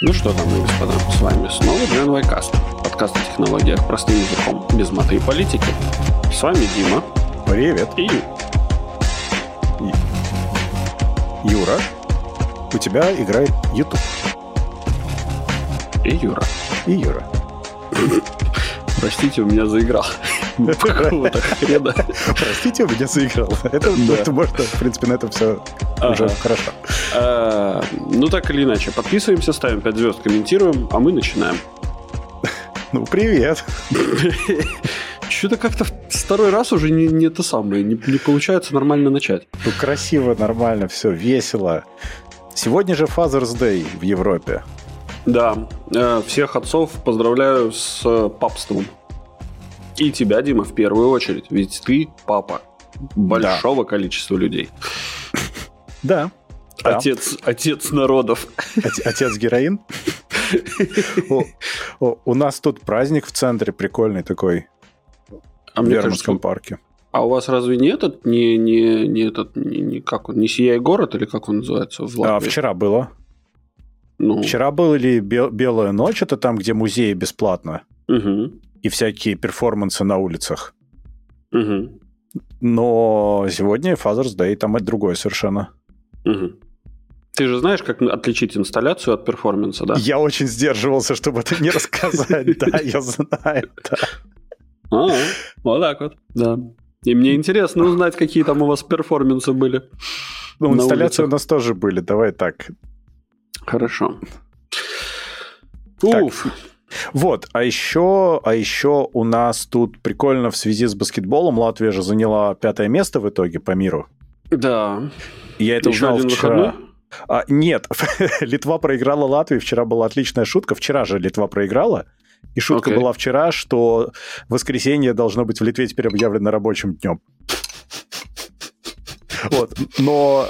Ну что, дамы и господа, с вами снова GenYcast, подкаст о технологиях простым языком, без маты и политики. С вами Дима. Привет. И Юра. У тебя играет YouTube. И Юра. Простите, у меня заиграл. Какого-то хрена. Простите, у меня заиграл. Это можно, в принципе, на этом все уже хорошо. Ну, так или иначе, подписываемся, ставим 5 звезд, комментируем, а мы начинаем. Ну, привет. Что-то как-то второй раз уже не получается нормально начать. Ну, красиво, нормально, все, весело. Сегодня же Father's Day в Европе. Да, всех отцов поздравляю с папством. И тебя, Дима, в первую очередь, ведь ты папа большого количества людей. Да. Отец народов. Отец героин? У нас тут праздник в центре прикольный такой, в Бирмингемском парке. А у вас разве не этот, как он, не «Сияй город» или как он называется? Вчера было. Вчера было или «Белая ночь», это там, где музеи бесплатно. И всякие перформансы на улицах. Угу. Но сегодня Father's Day, там это другое совершенно. Угу. Ты же знаешь, как отличить инсталляцию от перформанса, да? Я очень сдерживался, чтобы это не рассказать. Да, я знаю. Вот так вот, да. И мне интересно узнать, какие там у вас перформансы были. Ну, инсталляции у нас тоже были, давай так. Хорошо. Уф. Вот, а еще у нас тут прикольно в связи с баскетболом. Латвия же заняла 5-е место в итоге по миру. Да. Я это еще узнал вчера. Нет, Литва проиграла Латвии. Вчера была отличная шутка. Вчера же Литва проиграла. И шутка была вчера, что воскресенье должно быть в Литве теперь объявлено рабочим днем. Вот. Но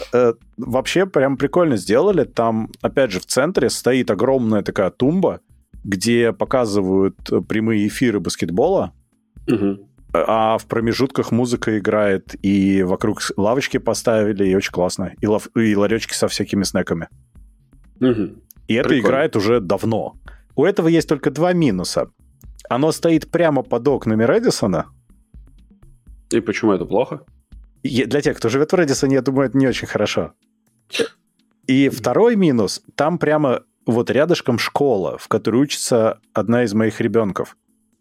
вообще прям прикольно сделали. Там, опять же, в центре стоит огромная такая тумба, где показывают прямые эфиры баскетбола, а в промежутках музыка играет, и вокруг лавочки поставили, и очень классно, и ларечки со всякими снеками. И это прикольно. Играет уже давно. У этого есть только два минуса. Оно стоит прямо под окнами Redisson. И почему это плохо? Для тех, кто живет в Redisson, я думаю, это не очень хорошо. И второй минус, там прямо... Вот рядышком школа, в которой учится одна из моих ребенков.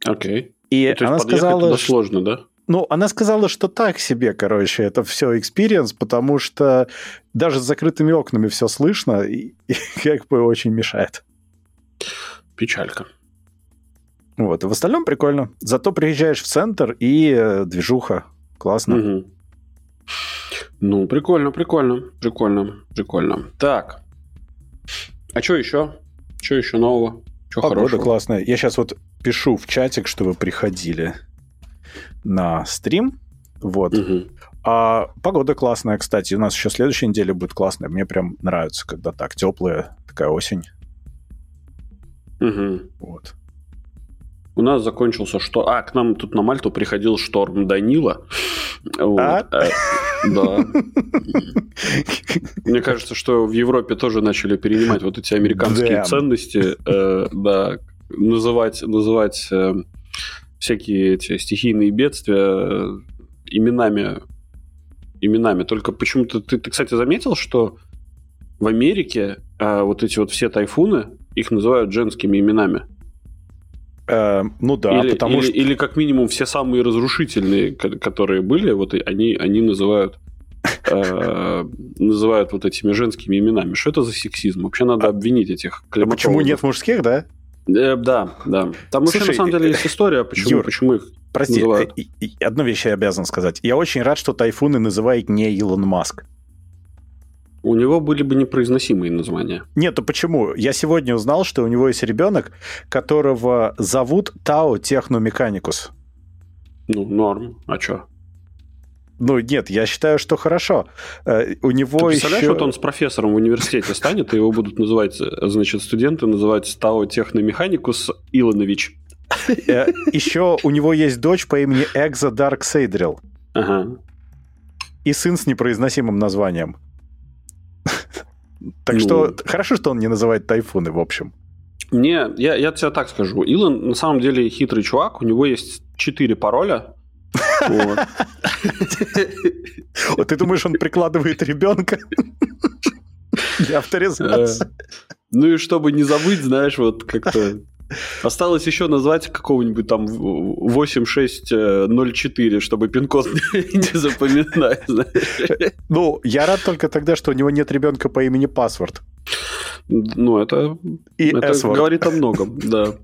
Окей. И то она сказала, туда сложно, да? Ну, она сказала, что так себе, короче, это все экспириенс, потому что даже с закрытыми окнами все слышно и как бы очень мешает. Печалька. Вот. В остальном прикольно. Зато приезжаешь в центр и движуха. Классно. Угу. Ну, прикольно. Так. А что еще? Что еще нового? Что хорошего? Погода классная. Я сейчас вот пишу в чатик, что вы приходили на стрим. Вот. Угу. А погода классная, кстати. У нас еще следующей неделе будет классная. Мне прям нравится, когда так теплая такая осень. Угу. Вот. У нас закончился шторм. К нам тут на Мальту приходил шторм Данила. Да. Мне кажется, что в Европе тоже начали перенимать вот эти американские ценности, называть всякие эти стихийные бедствия именами. Только почему-то ты, кстати, заметил, что в Америке вот эти вот все тайфуны, их называют женскими именами. Ну да, потому что... Или как минимум все самые разрушительные, которые были, вот они называют вот этими женскими именами. Что это за сексизм? Вообще надо обвинить этих климатологов. Почему нет мужских, да? Да. Там вообще на самом деле есть история, почему их называют. Прости, одну вещь я обязан сказать. Я очень рад, что тайфуны называет не Илон Маск. У него были бы непроизносимые названия. Нет, а почему? Я сегодня узнал, что у него есть ребенок, которого зовут Тао Техномеханикус. Ну, норм. А что? Ну, нет, я считаю, что хорошо. У него ты представляешь, еще... вот он с профессором в университете станет, и его будут называть, значит, студенты называть Тао Техномеханикус Илонович. Еще у него есть дочь по имени Экза Дарк Сейдрил. Ага. И сын с непроизносимым названием. Так ну, что хорошо, что он не называет тайфуны, в общем. Мне, я тебе так скажу. Илон на самом деле хитрый чувак. У него есть 4 пароля. Ты думаешь, он прикладывает ребенка? Для авторизации. Ну и чтобы не забыть, знаешь, вот как-то... Осталось еще назвать какого-нибудь там 8604, чтобы пин-код не запоминать. Ну, я рад только тогда, что у него нет ребенка по имени Паспорт. Ну, это говорит о многом, да.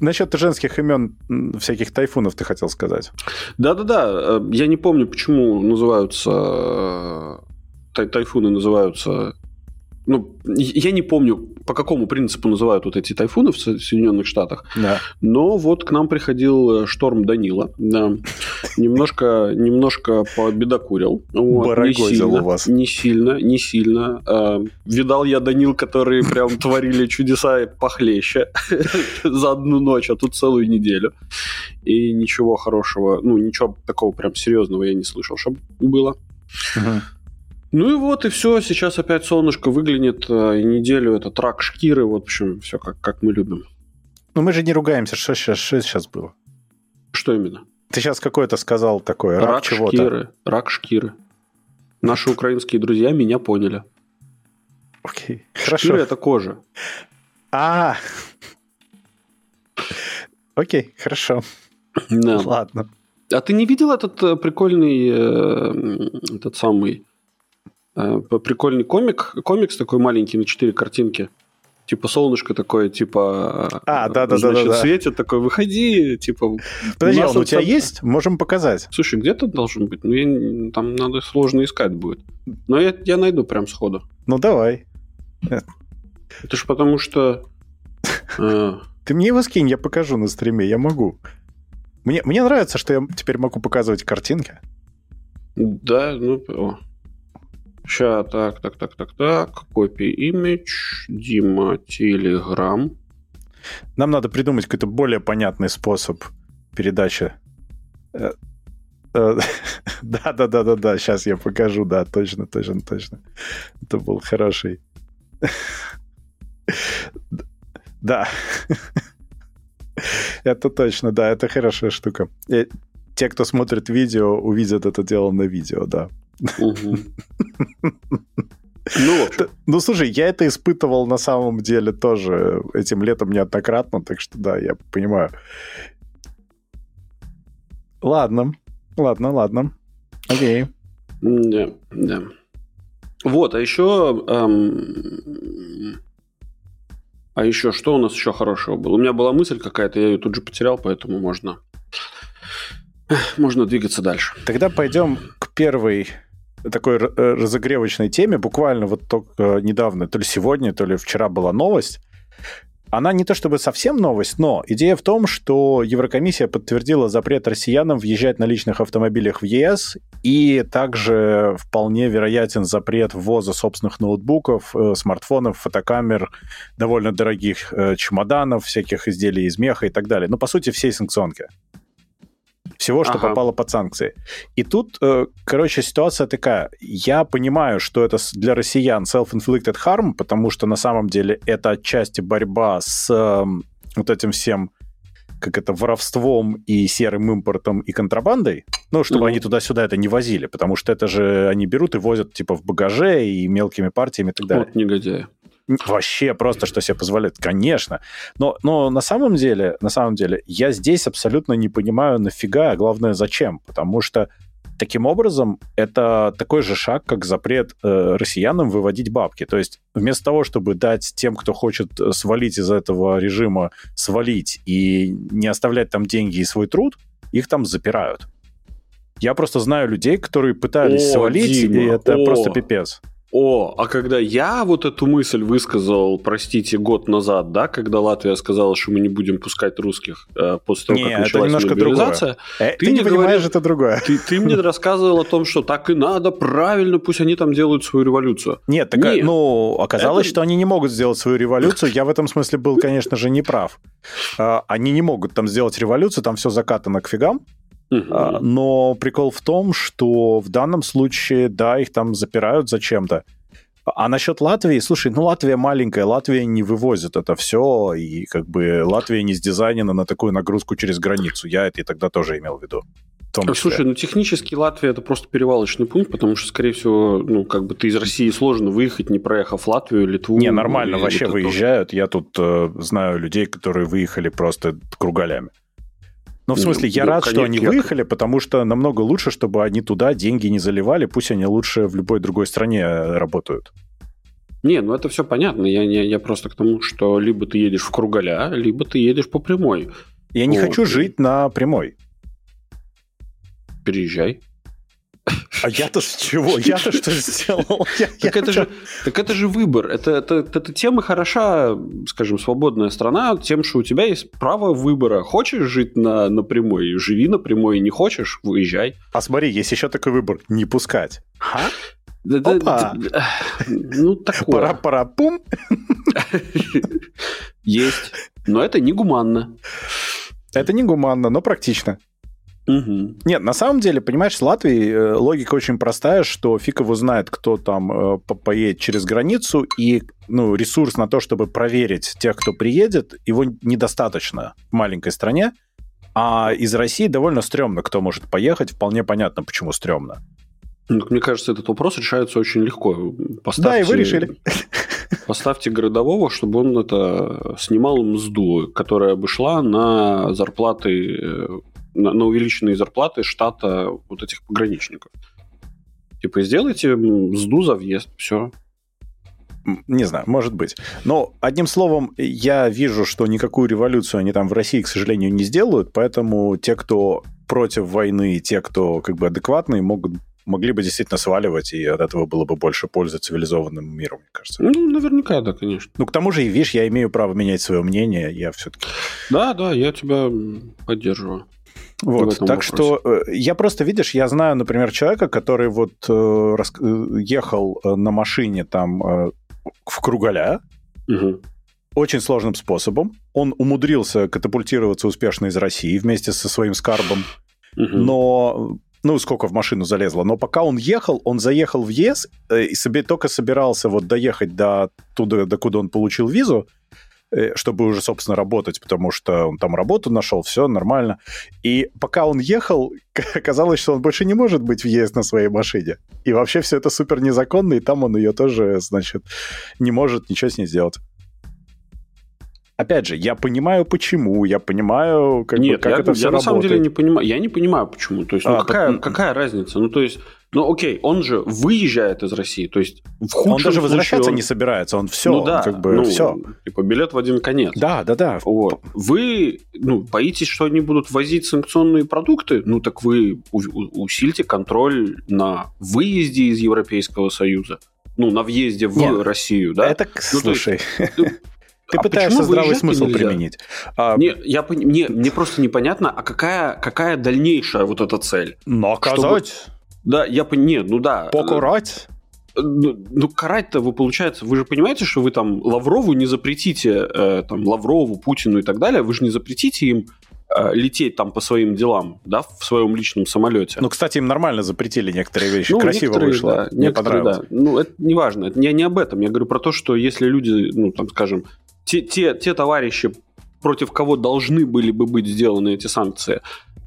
Насчет женских имен всяких тайфунов ты хотел сказать. Да-да-да, я не помню, почему называются... Тайфуны называются... Ну, я не помню, по какому принципу называют вот эти тайфуны в Соединенных Штатах, да. Но вот к нам приходил шторм Данила. Да. Немножко победокурил. Барагозил у вас. Не сильно. Видал я Данил, которые прям творили чудеса похлеще за одну ночь, а тут целую неделю. И ничего хорошего, ну, ничего такого прям серьезного я не слышал, чтобы было. Ну и вот, и все. Сейчас опять солнышко выглянет. И неделю это трак шкиры. Вот, в общем, все как мы любим. Ну мы же не ругаемся. Что сейчас было? Что именно? Ты сейчас какое-то сказал такое. Рак чего-то. Рак шкиры. Наши украинские друзья меня поняли. Окей. Хорошо. Шкира – это кожа. Окей, хорошо. Ладно. А ты не видел этот прикольный... Прикольный комикс такой маленький на 4 картинки. Типа солнышко такое, типа... да. Светит такое, выходи, типа... Подожди, у тебя есть? Можем показать. Слушай, где-то должен быть. Ну, там надо сложно искать будет. Но я найду прям сходу. Ну, давай. Это ж потому что... Ты мне его скинь, я покажу на стриме, я могу. Мне нравится, что я теперь могу показывать картинки. Да, ну... Сейчас, так. Copy image, Дима, Телеграм. Нам надо придумать какой-то более понятный способ передачи. Да, сейчас я покажу, да, точно. Это был хороший. Да. Это точно, да, это хорошая штука. Те, кто смотрит видео, увидят это дело на видео, да. Ну, слушай, я это испытывал на самом деле тоже этим летом неоднократно, так что да, я понимаю. Ладно. Окей. Да. Вот, а еще что у нас еще хорошего было? У меня была мысль какая-то, я ее тут же потерял, поэтому можно двигаться дальше. Тогда пойдем к первой такой разогревочной теме. Буквально вот только недавно, то ли сегодня, то ли вчера была новость. Она не то чтобы совсем новость, но идея в том, что Еврокомиссия подтвердила запрет россиянам въезжать на личных автомобилях в ЕС, и также вполне вероятен запрет ввоза собственных ноутбуков, смартфонов, фотокамер, довольно дорогих чемоданов, всяких изделий из меха и так далее. Ну, по сути, всей санкционки. Всего, что попало под санкции. И тут, короче, ситуация такая. Я понимаю, что это для россиян self-inflicted harm, потому что на самом деле это отчасти борьба с вот этим всем, как это, воровством и серым импортом и контрабандой. Ну, чтобы они туда-сюда это не возили, потому что это же они берут и возят типа в багаже и мелкими партиями и так далее. Вот негодяи. Вообще просто, что себе позволяет, конечно. Но на самом деле я здесь абсолютно не понимаю нафига, а главное зачем. Потому что таким образом это такой же шаг, как запрет россиянам выводить бабки. То есть вместо того, чтобы дать тем, кто хочет свалить из этого режима, свалить и не оставлять там деньги и свой труд, их там запирают. Я просто знаю людей, которые пытались свалить, Дима, и это просто пипец. А когда я вот эту мысль высказал, простите, год назад, да, когда Латвия сказала, что мы не будем пускать русских после того, как началась мобилизация, ты не понимаешь, это другое. Ты мне рассказывал о том, что так и надо, правильно, пусть они там делают свою революцию. Нет, оказалось, что они не могут сделать свою революцию. Я в этом смысле был, конечно же, неправ. Они не могут там сделать революцию, там все закатано к фигам. Но прикол в том, что в данном случае, да, их там запирают зачем-то. А насчет Латвии, слушай, ну Латвия маленькая, Латвия не вывозит это все, и как бы Латвия не сдизайнена на такую нагрузку через границу. Я это и тогда тоже имел в виду. Слушай, ну технически Латвия это просто перевалочный пункт, потому что, скорее всего, ну как бы ты из России сложно выехать, не проехав Латвию, Литву. Не, нормально, ну, вообще вот выезжают. Я тут знаю людей, которые выехали просто кругалями. Ну, в смысле, я рад, что они выехали, потому что намного лучше, чтобы они туда деньги не заливали, пусть они лучше в любой другой стране работают. Не, ну это все понятно. Я просто к тому, что либо ты едешь в кругаля, либо ты едешь по прямой. Я не хочу жить на прямой. Переезжай. А я-то чего? Я-то что сделал? Так это же выбор. Эта тема хороша, скажем, свободная страна, тем, что у тебя есть право выбора. Хочешь жить на прямой, живи на прямой, не хочешь, выезжай. А смотри, есть еще такой выбор. Не пускать. Опа! Ну, такое. Пара-пара-пум. Есть. Но это негуманно. Это негуманно, но практично. Угу. Нет, на самом деле, понимаешь, с Латвией логика очень простая, что фиг его знает, кто там поедет через границу, и ну, ресурс на то, чтобы проверить тех, кто приедет, его недостаточно в маленькой стране, а из России довольно стрёмно, кто может поехать, вполне понятно, почему стрёмно. Ну, мне кажется, этот вопрос решается очень легко. Да, и вы решили. Поставьте городового, чтобы он это снимал мзду, которая бы шла на зарплаты... на увеличенные зарплаты штата вот этих пограничников. Типа, сделайте мзду за въезд, все. Не знаю, может быть. Но, одним словом, я вижу, что никакую революцию они там в России, к сожалению, не сделают, поэтому те, кто против войны, и те, кто как бы адекватные, могли бы действительно сваливать, и от этого было бы больше пользы цивилизованному миру, мне кажется. Ну, наверняка, да, конечно. Ну, к тому же, видишь, я имею право менять свое мнение, я все-таки... Да, я тебя поддерживаю. Вот, так вопросе. Что я просто, видишь, я знаю, например, человека, который вот ехал на машине там в Кругаля, угу. Очень сложным способом. Он умудрился катапультироваться успешно из России вместе со своим скарбом, угу. Но... Ну, сколько в машину залезло. Но пока он ехал, он заехал в ЕС и только собирался вот доехать до туда, докуда он получил визу, чтобы уже, собственно, работать, потому что он там работу нашел, все нормально. И пока он ехал, оказалось, что он больше не может быть в ЕС на своей машине. И вообще все это супер незаконно, и там он ее тоже, значит, не может ничего с ней сделать. Опять же, я понимаю, почему, я понимаю, как, нет, бы, как я, это я все работает. Нет, я на самом деле не понимаю, я не понимаю, почему. То есть, какая разница? Ну, то есть, ну, окей, он же выезжает из России, то есть, в худшем он даже возвращаться не собирается, он все, ну, да, он как бы ну, все. Типа, билет в один конец. Да. Вот. Вы, ну, боитесь, что они будут возить санкционные продукты? Ну, так вы усильте контроль на выезде из Европейского Союза, ну, на въезде в Россию, да? Это, ну, слушай... Ты пытаешься здравый смысл применить. Мне просто непонятно, а какая дальнейшая вот эта цель? Наказать? Да, покарать? Ну, карать-то вы, получается... Вы же понимаете, что вы там Лаврову не запретите, Лаврову, Путину и так далее, вы же не запретите им лететь там по своим делам, да, в своем личном самолете. Ну, кстати, им нормально запретили некоторые вещи. Ну, красиво вышло. Да, мне понравилось. Да. Ну, это не важно. Я не об этом. Я говорю про то, что если люди, ну, там, скажем, те товарищи, против кого должны были бы быть сделаны эти санкции,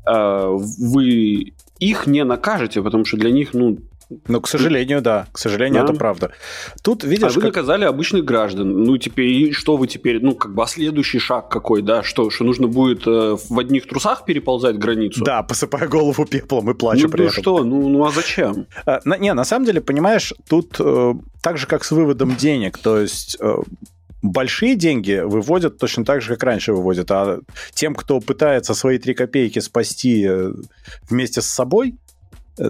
вы их не накажете, потому что для них, ну... Ну, к сожалению, да. К сожалению, это правда. Тут, видишь, вы наказали обычных граждан. Ну, теперь, что вы теперь... Ну, как бы, а следующий шаг какой, да? Что нужно будет в одних трусах переползать границу? Да, посыпая голову пеплом и плача при этом. Ну, что? Ну, а зачем? Не, на самом деле, понимаешь, тут так же, как с выводом денег. То есть... Большие деньги выводят точно так же, как раньше выводят. А тем, кто пытается свои 3 копейки спасти вместе с собой,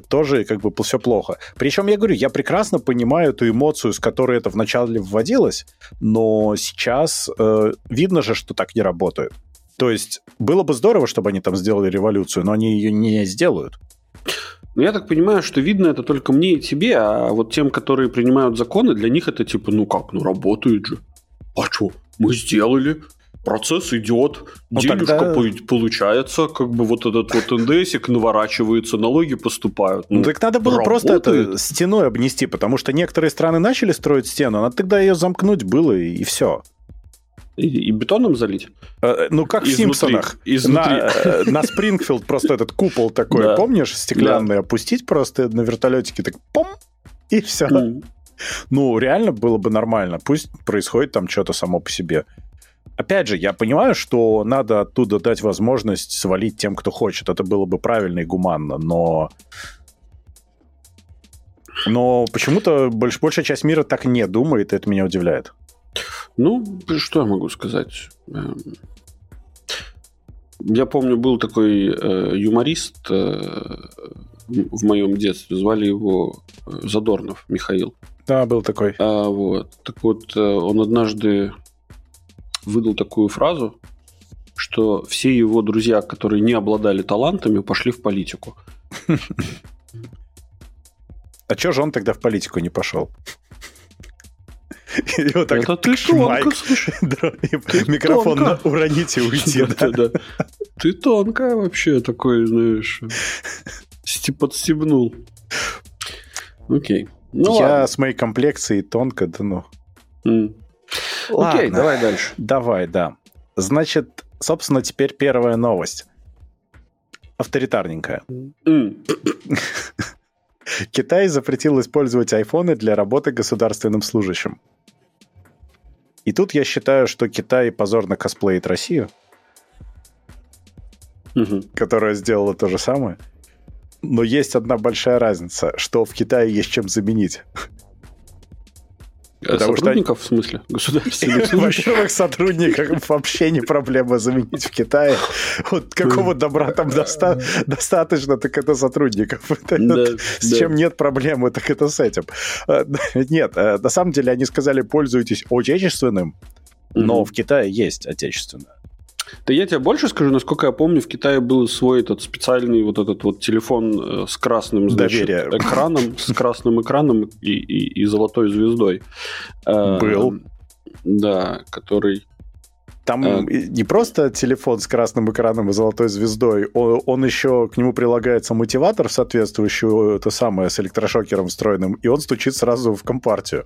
тоже как бы все плохо. Причем, я говорю, я прекрасно понимаю эту эмоцию, с которой это вначале вводилось, но сейчас видно же, что так не работает. То есть было бы здорово, чтобы они там сделали революцию, но они ее не сделают. Ну, я так понимаю, что видно это только мне и тебе, а вот тем, которые принимают законы, для них это типа, ну как, ну работает же. А что, мы сделали? процесс идет, ну, денежка тогда... получается, как бы вот этот вот НДСик наворачивается, налоги поступают. Ну, так надо было работает. Просто это стеной обнести, потому что некоторые страны начали строить стену, надо тогда ее замкнуть было, и все. И бетоном залить? Ну, как в «Симпсонах». На Спрингфилд просто этот купол такой, помнишь, стеклянный, опустить просто на вертолетике, так пом, и все. Ну, реально было бы нормально. Пусть происходит там что-то само по себе. Опять же, я понимаю, что надо оттуда дать возможность свалить тем, кто хочет. Это было бы правильно и гуманно, но почему-то большая часть мира так не думает, и это меня удивляет. Ну, что я могу сказать? Я помню, был такой юморист в моем детстве. Звали его Задорнов Михаил. Да, был такой. Вот. Так вот, он однажды выдал такую фразу, что все его друзья, которые не обладали талантами, пошли в политику. А чё же он тогда в политику не пошел? Его так, это ты тонко, слушай. Микрофон тонко. Уронить и уйти. Да. Ты тонко вообще такой, знаешь, подстебнул. Окей. Ну, я ладно. С моей комплекцией тонко, да ну. Окей, давай дальше. Давай, да. Значит, собственно, теперь первая новость. Авторитарненькая. Китай запретил использовать айфоны для работы государственным служащим. И тут я считаю, что Китай позорно косплеит Россию, которая сделала то же самое. Но есть одна большая разница, что в Китае есть чем заменить. Сотрудников, в смысле? Государственных служащих? Во-первых, сотрудников вообще не проблема заменить в Китае. Вот какого добра там достаточно, так это сотрудников. С чем нет проблемы, так это с этим. Нет, на самом деле они сказали, пользуйтесь отечественным, но в Китае есть отечественное. Да я тебе больше скажу, насколько я помню, в Китае был свой этот специальный вот этот вот телефон с красным, значит, экраном, с красным экраном и золотой звездой. Был. Да, который... Там не просто телефон с красным экраном и золотой звездой, он еще, к нему прилагается мотиватор соответствующий, то самое, с электрошокером встроенным, и он стучит сразу в компартию.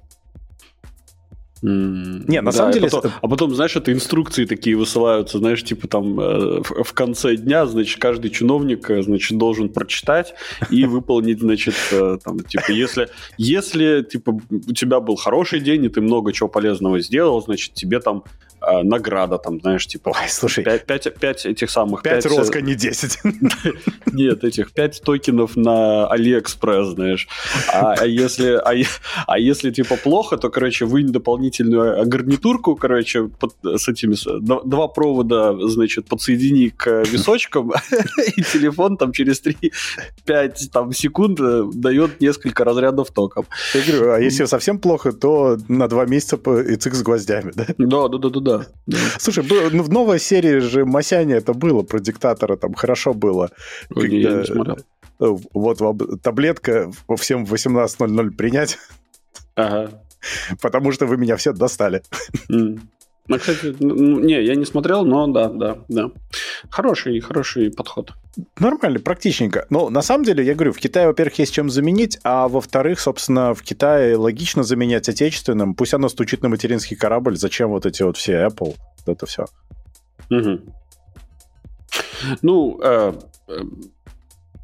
Не, на самом деле... А потом, знаешь, это инструкции такие высылаются, знаешь, типа там в конце дня, значит, каждый чиновник, значит, должен прочитать и выполнить, значит, там, типа, если, типа, у тебя был хороший день, и ты много чего полезного сделал, значит, тебе там награда, там, знаешь, типа... Ой, слушай... 5 этих самых... 5 Роско, не 10. Нет, этих 5 токенов на Алиэкспресс, знаешь. А если, типа, плохо, то, короче, вынь дополнительную гарнитурку, короче, с этими... 2 провода, значит, подсоедини к височкам, и телефон там через 3-5 секунд дает несколько разрядов током. Я говорю, а если совсем плохо, то на 2 месяца ИЦИК с гвоздями, да? Да. Слушай, в новой серии же Масяня это было, про диктатора там хорошо было. Ой, когда... Я не смотрел. Вот вам таблетка, всем в 18:00 принять. Ага. Потому что вы меня все достали. Ну, кстати, я не смотрел, но да. Хороший подход. Нормально, практичненько. Но на самом деле, я говорю, в Китае, во-первых, есть чем заменить, а во-вторых, собственно, в Китае логично заменять отечественным. Пусть оно стучит на материнский корабль. Зачем вот эти вот все Apple? Это все. Ну,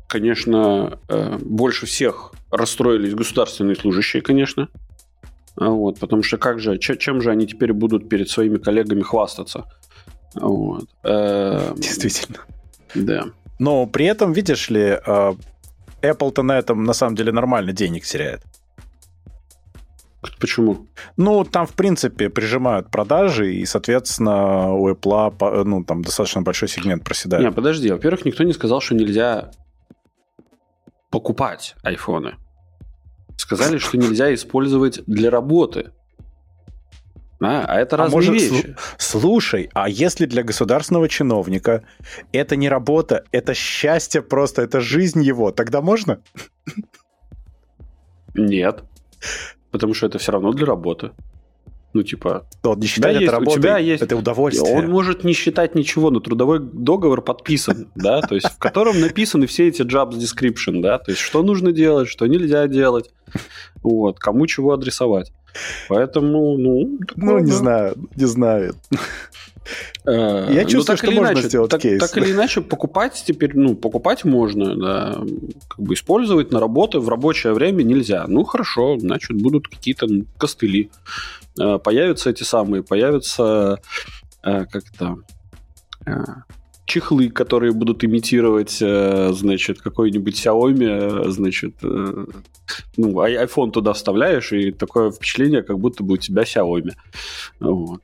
конечно, больше всех расстроились государственные служащие, конечно. Вот, потому что чем же они теперь будут перед своими коллегами хвастаться? Вот. Действительно. Да. Но при этом, видишь ли, Apple-то на этом на самом деле нормально денег теряет. Почему? Ну, там, в принципе, прижимают продажи, и, соответственно, у Apple ну, там достаточно большой сегмент проседает. Не, подожди. Во-первых, никто не сказал, что нельзя покупать айфоны. Сказали, что нельзя использовать для работы. А это разные вещи. Слушай, а если для государственного чиновника это не работа, это счастье просто, это жизнь его, тогда можно? Нет. Потому что это все равно для работы. Ну, типа... Он не считает это работой, это удовольствие. Он может не считать ничего, но трудовой договор подписан, да, то есть в котором написаны все эти jobs description, да, то есть что нужно делать, что нельзя делать, вот, кому чего адресовать. Поэтому, ну... Ну, не знаю. Я чувствую, что можно сделать кейс. Так или иначе, покупать теперь, ну, покупать можно, да, как бы использовать на работу в рабочее время нельзя. Ну, хорошо, значит, будут какие-то костыли. Появятся чехлы, которые будут имитировать, значит, какой-нибудь Xiaomi, значит, ну, iPhone туда вставляешь, и такое впечатление, как будто бы у тебя Xiaomi. Вот.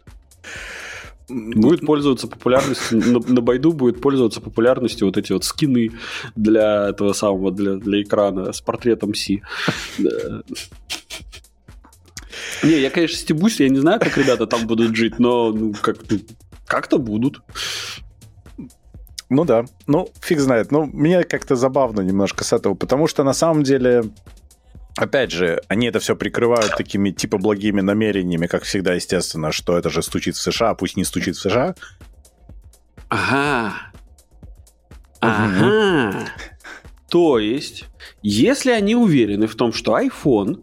Будет пользоваться популярностью, на Байду будет пользоваться популярностью вот эти вот скины для этого самого, для экрана с портретом Си. Не, я, конечно, стебусь, я не знаю, как ребята там будут жить, но ну, как-то будут. Ну да, ну фиг знает. Ну, мне как-то забавно немножко с этого, потому что на самом деле, опять же, они это все прикрывают такими типа благими намерениями, как всегда, естественно, что это же стучит в США, пусть не стучит в США. Ага. Ага. То есть, если они уверены в том, что iPhone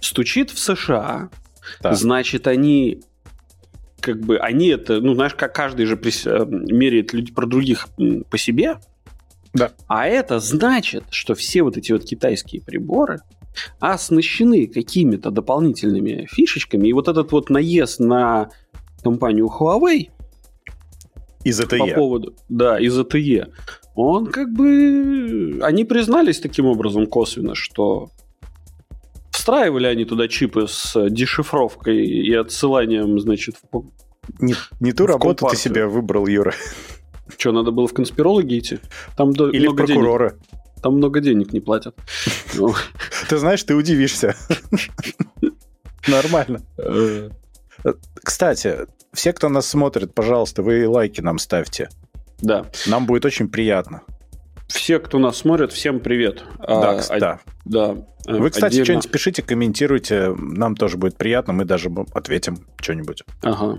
стучит в США, да, значит, они как бы, они это, ну, знаешь, как каждый же меряет людей про других по себе, да, а это значит, что все вот эти вот китайские приборы оснащены какими-то дополнительными фишечками, и вот этот вот наезд на компанию Huawei из АТЕ. По поводу, да, из АТЕ, он как бы, они признались таким образом косвенно, что встраивали они туда чипы с дешифровкой и отсыланием, значит, в... Не ту работу компартию. Ты себе выбрал, Юра. Что, надо было в конспирологи идти? Там или в прокурора. Денег. Там много денег не платят. Ты знаешь, ты удивишься. Нормально. Кстати, все, кто нас смотрит, пожалуйста, вы лайки нам ставьте. Да. Нам будет очень приятно. Все, кто нас смотрит, всем привет. Да, да. Вы, кстати, отдельно что-нибудь пишите, комментируйте. Нам тоже будет приятно, мы даже ответим что-нибудь. Ага.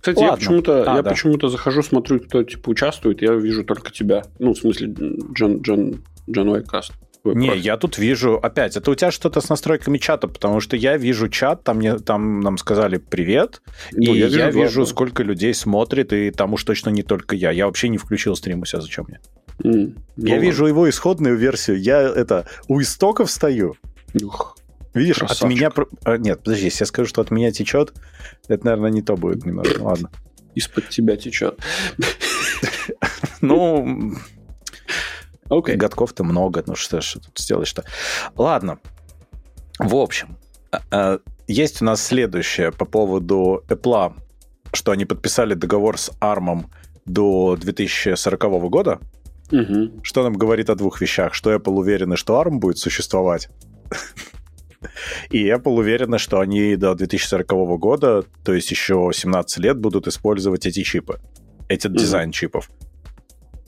Кстати, ладно. Я почему-то захожу, смотрю, кто типа участвует, я вижу только тебя. Ну, в смысле, GenYcast. Не, я тут вижу... Опять, это у тебя что-то с настройками чата, потому что я вижу чат, там нам сказали «привет», ну, и я вижу, сколько людей смотрит, и там уж точно не только я. Я вообще не включил стрим у себя, зачем мне? Я вижу его исходную версию. Я у истоков стою. Ух, видишь, красавчик. От меня... Нет, подожди, если я скажу, что от меня течет, это, наверное, не то будет немного. Ладно. Из-под тебя течет. Ну... Okay. Годков-то много, ну что тут сделаешь-то? Ладно, в общем, есть у нас следующее по поводу Apple, что они подписали договор с Arm до 2040 года, uh-huh, что нам говорит о двух вещах, что Apple уверена, что Arm будет существовать, и Apple уверена, что они до 2040 года, то есть еще 17 лет будут использовать эти чипы, этот uh-huh дизайн чипов.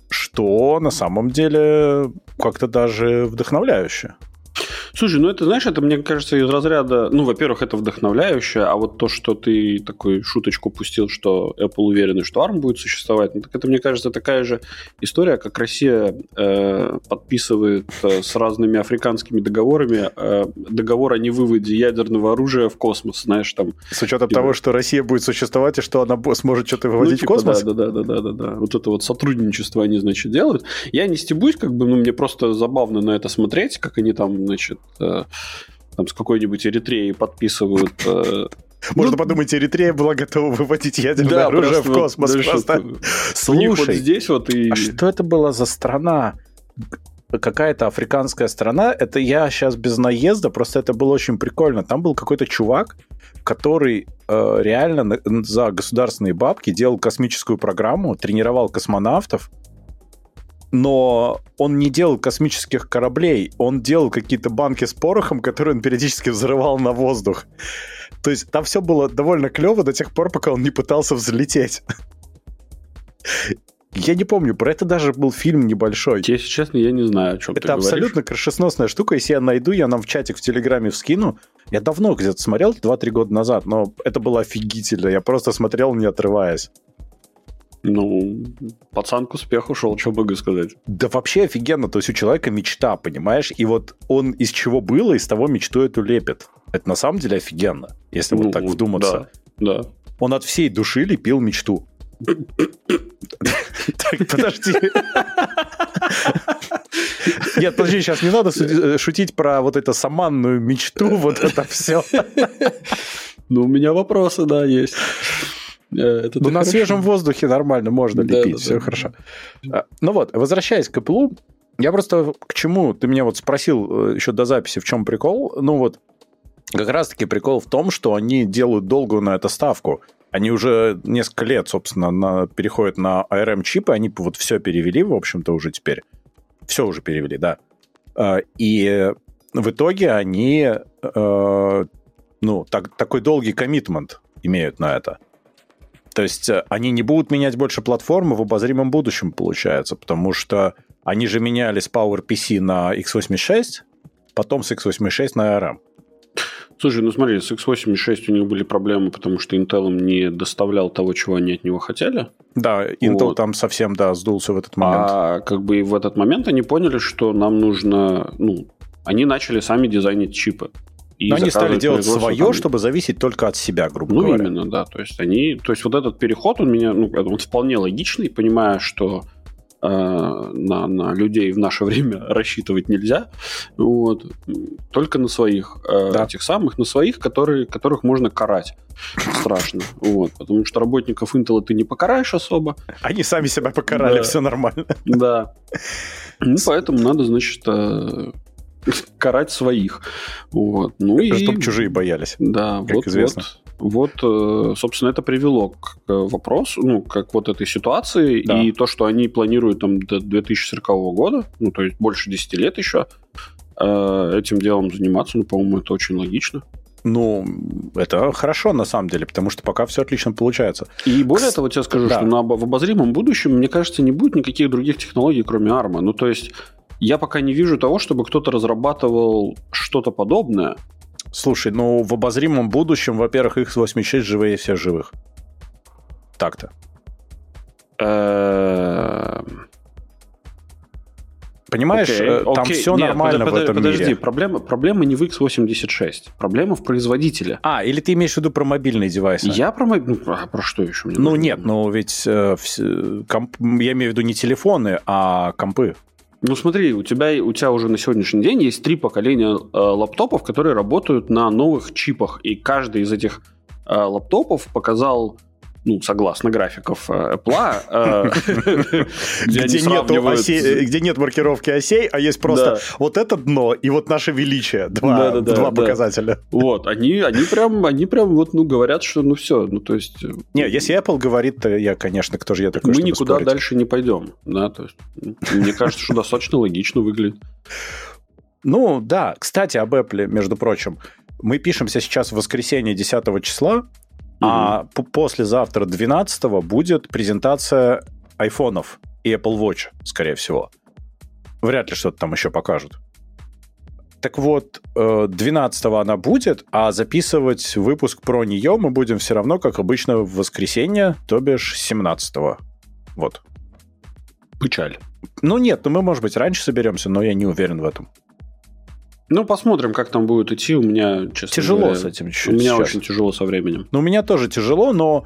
Что на самом деле как-то даже вдохновляюще. Слушай, ну это, знаешь, это, мне кажется, из разряда... Ну, во-первых, это вдохновляюще, а вот то, что ты такую шуточку пустил, что Apple уверены, что ARM будет существовать, ну, так это, мне кажется, такая же история, как Россия подписывает с разными африканскими договорами договор о невыводе ядерного оружия в космос, знаешь, там... С учетом того, что Россия будет существовать и что она сможет что-то выводить в космос? Да. Вот это вот сотрудничество они, значит, делают. Я не стебусь, как бы, ну, мне просто забавно на это смотреть, как они там, значит, там с какой-нибудь Эритреей подписывают. Можно подумать, Эритрея была готова выводить ядерное оружие в космос. Да, просто. Слушай, вот здесь вот и... а что это была за страна? Какая-то африканская страна. Это я сейчас без наезда, просто это было очень прикольно. Там был какой-то чувак, который реально за государственные бабки делал космическую программу, тренировал космонавтов. Но он не делал космических кораблей, он делал какие-то банки с порохом, которые он периодически взрывал на воздух. То есть там все было довольно клево до тех пор, пока он не пытался взлететь. Я не помню, про это даже был фильм небольшой. Если честно, я не знаю, о чем это ты говоришь. Это абсолютно крышесносная штука. Если я найду, я нам в чатик в Телеграме вскину. Я давно где-то смотрел, 2-3 года назад, но это было офигительно. Я просто смотрел, не отрываясь. Ну, пацан к успеху шел, что бы сказать. Да вообще офигенно. То есть у человека мечта, понимаешь? И вот он из чего было, из того мечту эту лепит. Это на самом деле офигенно, если вот так вдуматься. Да, да. Он от всей души лепил мечту. Так, подожди. Нет, подожди, сейчас не надо шутить про вот эту саманную мечту, вот это все. Ну, у меня вопросы, да, есть. Ну, на свежем воздухе нормально можно лепить, все хорошо. Ну вот, возвращаясь к Apple, я просто к чему? Ты меня вот спросил еще до записи, в чем прикол. Ну вот, как раз-таки прикол в том, что они делают долгую на это ставку. Они уже несколько лет, собственно, переходят на ARM-чипы, они вот все перевели, в общем-то, уже теперь. Все уже перевели, да. И в итоге они, такой долгий коммитмент имеют на это. То есть они не будут менять больше платформы в обозримом будущем, получается, потому что они же меняли с PowerPC на x86, потом с x86 на ARM. Слушай, ну смотри, с x86 у них были проблемы, потому что Intel им не доставлял того, чего они от него хотели. Да, Intel вот. Там совсем, да, сдулся в этот момент. А как бы в этот момент они поняли, что нам нужно... Ну, они начали сами дизайнить чипы. И они стали делать свое, там... чтобы зависеть только от себя, грубо говоря. Ну, именно, да. То есть вот этот переход, он вполне логичный, понимая, что... На людей в наше время рассчитывать нельзя. Вот. Только на своих, которых можно карать. Страшно. Вот. Потому что работников Intel ты не покараешь особо. Они сами себя покарали, все нормально. Да. Ну, поэтому надо, значит, карать своих. Вот. Ну, чтобы чужие боялись. Да, как вот, известно. Вот, собственно, это привело к вопросу, к вот этой ситуации, да. И то, что они планируют там до 2040 года, то есть больше 10 лет еще, этим делом заниматься, по-моему, это очень логично. Ну, это хорошо, на самом деле, потому что пока все отлично получается. И более того, я скажу, что в обозримом будущем, мне кажется, не будет никаких других технологий, кроме ARM. Ну, то есть, я пока не вижу того, чтобы кто-то разрабатывал что-то подобное. Слушай, в обозримом будущем, во-первых, x86 живее всех живых. Так-то. Понимаешь, там все нормально в этом мире. Подожди, проблема не в x86. Проблема в производителе. Или ты имеешь в виду про мобильные девайсы? Я про мобильные... А про что еще? Мне ведь я имею в виду не телефоны, а компы. Ну, смотри, у тебя уже на сегодняшний день есть 3 поколения лаптопов, которые работают на новых чипах. И каждый из этих лаптопов показал, согласно графиков Apple, где нет маркировки осей, а есть просто вот это дно и вот наше величие. Два показателя. Вот, они прям говорят, что все. Ну, то есть... Не, если Apple говорит, то я, конечно, кто же я такой, чтобы спорить? Мы никуда дальше не пойдем. Да, то есть, мне кажется, что достаточно логично выглядит. Ну, да. Кстати, об Apple, между прочим. Мы пишемся сейчас в воскресенье 10 числа. А послезавтра 12-го будет презентация айфонов и Apple Watch, скорее всего. Вряд ли что-то там еще покажут. Так вот, 12-го она будет, а записывать выпуск про нее мы будем все равно, как обычно, в воскресенье, то бишь 17-го. Вот. Печаль. Мы, может быть, раньше соберемся, но я не уверен в этом. Посмотрим, как там будет идти. У меня, честно тяжело говоря, с этим чуть-чуть. У меня сейчас очень тяжело со временем. У меня тоже тяжело, но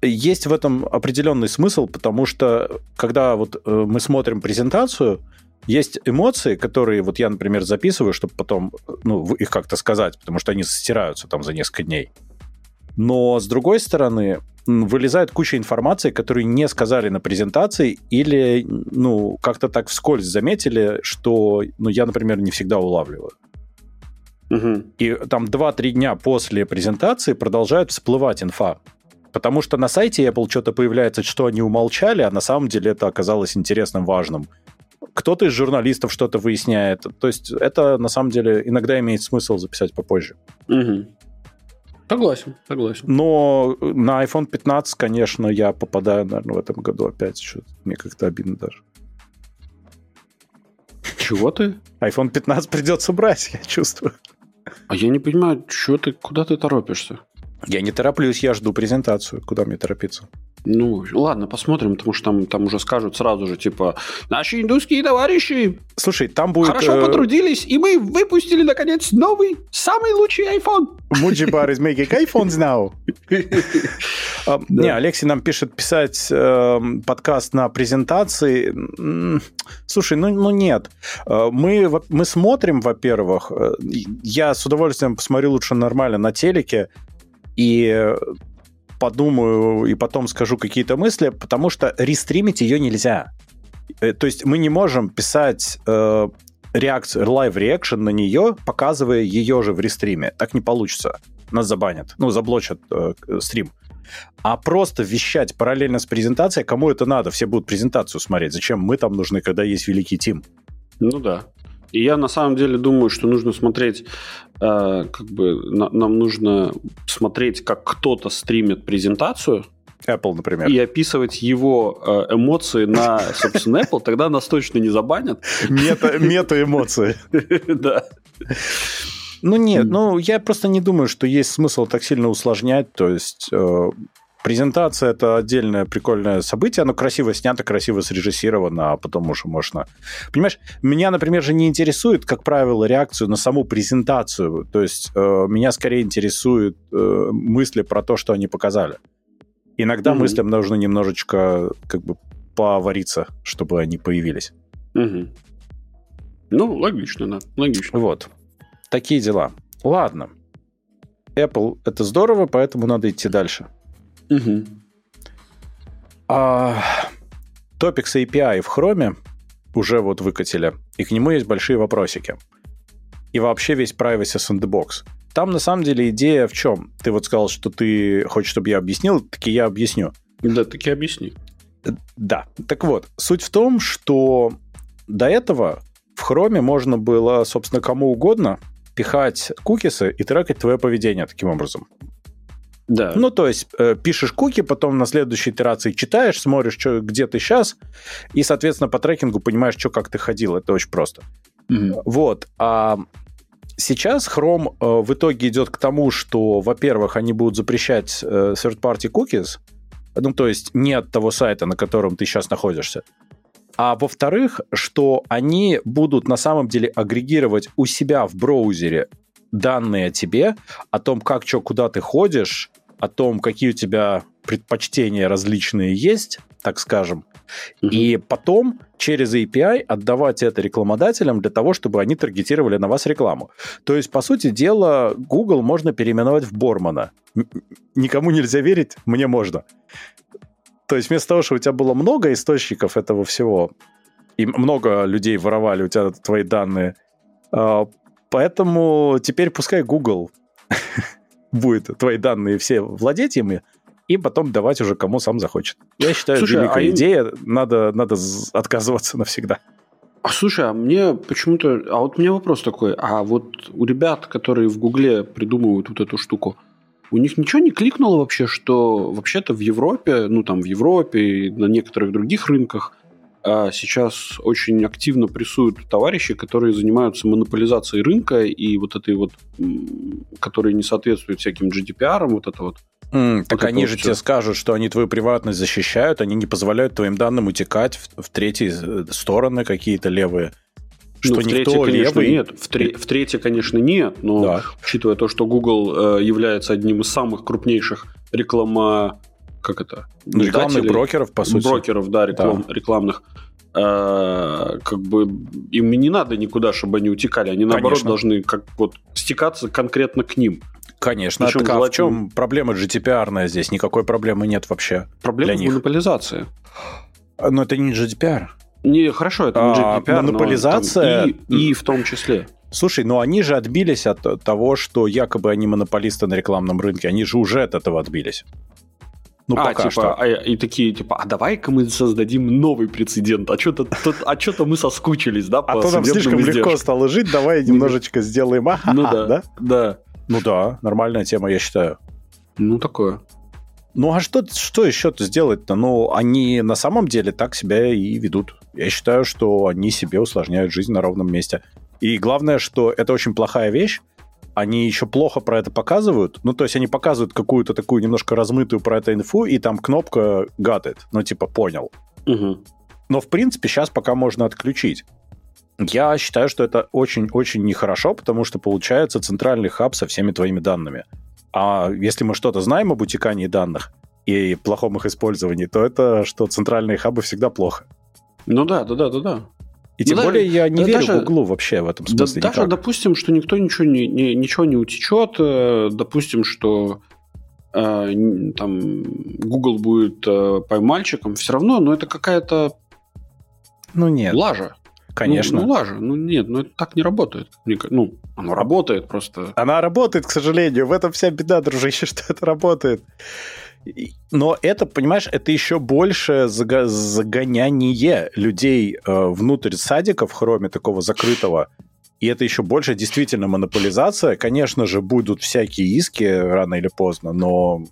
есть в этом определенный смысл, потому что, когда мы смотрим презентацию, есть эмоции, которые я, например, записываю, чтобы потом их как-то сказать, потому что они стираются там за несколько дней. Но, с другой стороны, вылезает куча информации, которую не сказали на презентации или, как-то так вскользь заметили, что, я, например, не всегда улавливаю. Угу. И там 2-3 дня после презентации продолжает всплывать инфа. Потому что на сайте Apple что-то появляется, что они умолчали, а на самом деле это оказалось интересным, важным. Кто-то из журналистов что-то выясняет. То есть это, на самом деле, иногда имеет смысл записать попозже. Угу. Согласен, согласен. Но на iPhone 15, конечно, я попадаю, наверное, в этом году опять еще. Мне как-то обидно даже. Чего ты? iPhone 15 придется брать, я чувствую. А я не понимаю, что ты, куда ты торопишься? Я не тороплюсь, я жду презентацию. Куда мне торопиться? Ну, ладно, посмотрим, потому что там уже скажут сразу же, типа, наши индусские товарищи, слушай, там будет, хорошо потрудились, и мы выпустили, наконец, новый, самый лучший iPhone. Mujibur is making iPhones now. Не, Алексей нам пишет писать подкаст на презентации. Слушай, ну нет. Мы смотрим, во-первых, я с удовольствием посмотрю лучше нормально на телеке, и подумаю, и потом скажу какие-то мысли, потому что рестримить ее нельзя. То есть мы не можем писать реакцию, лайв-реакшн на нее, показывая ее же в рестриме. Так не получится. Нас забанят. Ну, заблочат стрим. А просто вещать параллельно с презентацией, кому это надо? Все будут презентацию смотреть. Зачем мы там нужны, когда есть великий Тим? Ну да. И я на самом деле думаю, что нужно смотреть, как бы нам нужно смотреть, как кто-то стримит презентацию. Apple, например. И описывать его эмоции на, собственно, Apple, тогда нас точно не забанят. Мета-эмоции. Да. Ну нет, ну я просто не думаю, что есть смысл так сильно усложнять, то есть... Презентация – это отдельное прикольное событие. Оно красиво снято, красиво срежиссировано, а потом уже можно... Понимаешь, меня, например, же не интересует, как правило, реакцию на саму презентацию. То есть меня скорее интересуют мысли про то, что они показали. Иногда мыслям нужно немножечко как бы повариться, чтобы они появились. Угу. Ну, логично, да. Логично. Вот. Такие дела. Ладно. Apple – это здорово, поэтому надо идти дальше. Угу. Topics API в Chrome уже вот выкатили, и к нему есть большие вопросики. И вообще весь Privacy Sandbox. Там, на самом деле, идея в чем? Ты вот сказал, что ты хочешь, чтобы я объяснил, так и я объясню. Да, так и объясни. Да. Так вот, суть в том, что до этого в Chrome можно было, собственно, кому угодно пихать кукисы и трекать твое поведение таким образом. Да. Ну, то есть, пишешь куки, потом на следующей итерации читаешь, смотришь, что, где ты сейчас, и, соответственно, по трекингу понимаешь, что, как ты ходил. Это очень просто. Mm-hmm. Вот. А сейчас Chrome в итоге идет к тому, что, во-первых, они будут запрещать third-party cookies, ну, то есть, не от того сайта, на котором ты сейчас находишься. А во-вторых, что они будут, на самом деле, агрегировать у себя в браузере данные о тебе, о том, как, что, куда ты ходишь, о том, какие у тебя предпочтения различные есть, так скажем, и потом через API отдавать это рекламодателям для того, чтобы они таргетировали на вас рекламу. То есть, по сути дела, Google можно переименовать в Бормана. Никому нельзя верить, мне можно. То есть, вместо того, что у тебя было много источников этого всего, и много людей воровали у тебя твои данные, поэтому теперь пускай Google будет твои данные все владеть ими и потом давать уже кому сам захочет. Я считаю, слушай, великая идея, надо отказываться навсегда. А слушай, а мне почему-то... А вот у меня вопрос такой. А вот у ребят, которые в Гугле придумывают вот эту штуку, у них ничего не кликнуло вообще, что вообще-то в Европе, ну там в Европе и на некоторых других рынках сейчас очень активно прессуют товарищи, которые занимаются монополизацией рынка и вот этой вот, которые не соответствуют всяким GDPR, вот это вот. Вот так это они вот же все. Тебе скажут, что они твою приватность защищают, они не позволяют твоим данным утекать в третьи стороны какие-то левые. Что ну, в третье, конечно, нет. В третье, конечно, нет, но да. Учитывая то, что Google является одним из самых крупнейших рекламных брокеров, по сути. Брокеров, да, рекламных. Как бы им не надо никуда, чтобы они утекали. Они, наоборот, должны как вот стекаться конкретно к ним. Конечно. Причем, а в чем проблема GDPR-ная здесь? Никакой проблемы нет вообще. Проблема в монополизации. Но это не GDPR. Не, хорошо, это не GDPR. Монополизация... И в том числе. Слушай, ну они же отбились от того, что якобы они монополисты на рекламном рынке. Они же уже от этого отбились. Ну, пока типа, что. И такие, типа, а давай-ка мы создадим новый прецедент. А что-то мы соскучились, да? А то нам слишком легко стало жить, давай немножечко сделаем. Да. Ну да, нормальная тема, я считаю. Ну, такое. Ну, а что еще-то сделать-то? Ну, они на самом деле так себя и ведут. Я считаю, что они себе усложняют жизнь на ровном месте. И главное, что это очень плохая вещь. Они еще плохо про это показывают. Ну, то есть они показывают какую-то такую немножко размытую про это инфу, и там кнопка got it. Ну, типа, понял. Угу. Но, в принципе, сейчас пока можно отключить. Я считаю, что это очень-очень нехорошо, потому что получается центральный хаб со всеми твоими данными. А если мы что-то знаем об утекании данных и плохом их использовании, то это, что центральные хабы всегда плохо. Ну да. И тем более я не верю Гуглу вообще в этом смысле. Даже допустим, что никто ничего не утечет, допустим, что там Google будет поймальчиком, все равно, но это какая-то лажа. Конечно. Ну, это так не работает. Ну, оно работает просто. Она работает, к сожалению. В этом вся беда, дружище, что это работает. Но это, понимаешь, это еще больше загоняние людей внутрь садика в Хроме такого закрытого. И это еще больше действительно монополизация. Конечно же, будут всякие иски рано или поздно, но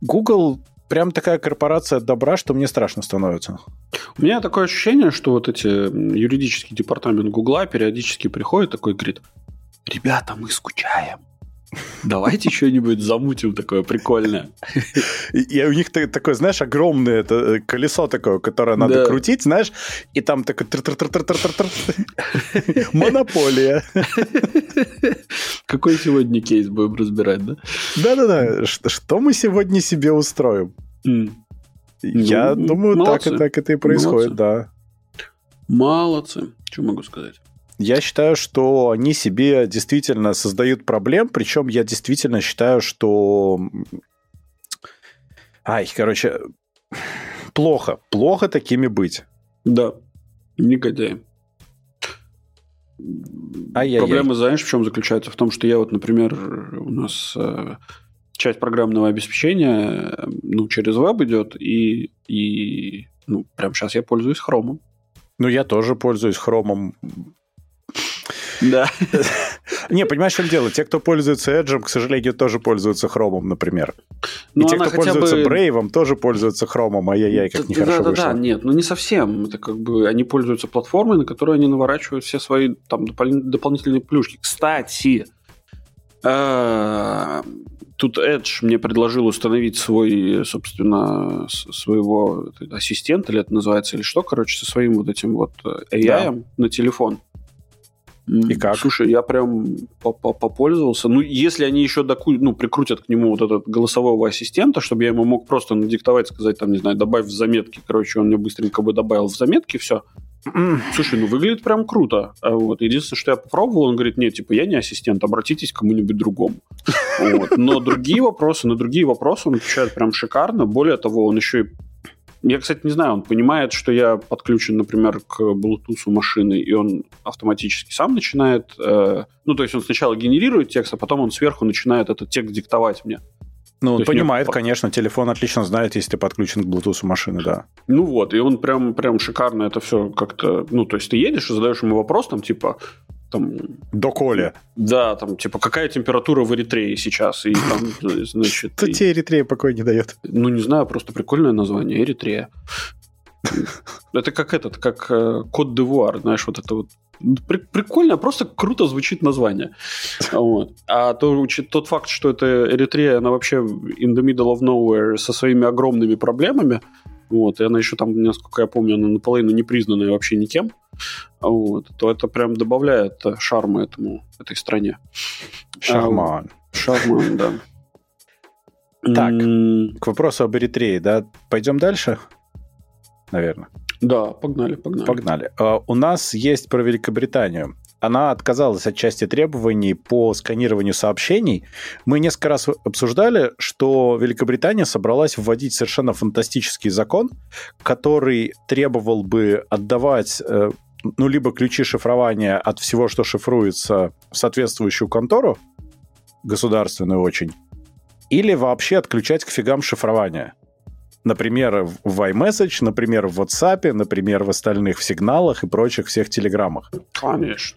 Google... Прям такая корпорация добра, что мне страшно становится. У меня такое ощущение, что вот эти юридический департамент Гугла периодически приходит такой и говорит: ребята, мы скучаем. Давайте что-нибудь замутим такое прикольное. И у них такое, знаешь, огромное колесо такое, которое надо крутить, знаешь, и там такое... Монополия. Какой сегодня кейс будем разбирать, да? Да-да-да. Что мы сегодня себе устроим? Я думаю, так это и происходит, да. Молодцы. Что могу сказать? Я считаю, что они себе действительно создают проблем, причем я действительно считаю, что... плохо. Плохо такими быть. Да, негодяи. Проблема, знаешь, в чем заключается? В том, что я вот, например, у нас часть программного обеспечения через веб идет, и прямо сейчас я пользуюсь Chrome. Ну, я тоже пользуюсь Chrome. Да. Не, понимаешь, в чем дело? Те, кто пользуется Edge, к сожалению, тоже пользуются Хромом, например. И те, кто пользуется Brave, тоже пользуются Хромом. Ай-яй-яй, как нехорошо вышло. Да-да-да, нет, не совсем. Это как бы они пользуются платформой, на которую они наворачивают все свои там дополнительные плюшки. Кстати, тут Edge мне предложил установить своего ассистента, или это называется, или что, короче, со своим вот этим вот AI на телефон. И как? Слушай, я прям попользовался. Ну, если они еще прикрутят к нему вот этот голосового ассистента, чтобы я ему мог просто надиктовать, сказать, там, не знаю, добавь в заметки. Короче, он мне быстренько бы добавил в заметки, все. Слушай, выглядит прям круто. Вот. Единственное, что я попробовал, он говорит, нет, я не ассистент, обратитесь к кому-нибудь другому. Вот. Но на другие вопросы он отвечает прям шикарно. Более того, он еще и... Я, кстати, не знаю, он понимает, что я подключен, например, к Bluetooth машины, и он автоматически сам начинает... то есть он сначала генерирует текст, а потом он сверху начинает этот текст диктовать мне. Ну, он понимает, конечно, телефон отлично знает, если ты подключен к Bluetooth машины, да. Ну вот, и он прям шикарно это все как-то... Ну, то есть ты едешь и задаешь ему вопрос, доколе. Да, какая температура в Эритрее сейчас? И там, значит... Кто тебе Эритрея покоя не дает? Ну, не знаю, просто прикольное название. Эритрея. Это как Кот-д'Ивуар, знаешь, вот это вот. Прикольно, просто круто звучит название. Вот. А тот факт, что это Эритрея, она вообще in the middle of nowhere со своими огромными проблемами. Вот, и она еще там, насколько я помню, она наполовину не признанная вообще никем, вот, то это прям добавляет шарма этой стране. Шарман. Шарман, да. Так, к вопросу об Эритрее, да, пойдем дальше? Наверное. Да, погнали. У нас есть про Великобританию. Она отказалась от части требований по сканированию сообщений. Мы несколько раз обсуждали, что Великобритания собралась вводить совершенно фантастический закон, который требовал бы отдавать, либо ключи шифрования от всего, что шифруется, в соответствующую контору, государственную очень, или вообще отключать к фигам шифрование. Например, в iMessage, например, в WhatsApp, например, в остальных в сигналах и прочих всех телеграммах. Конечно.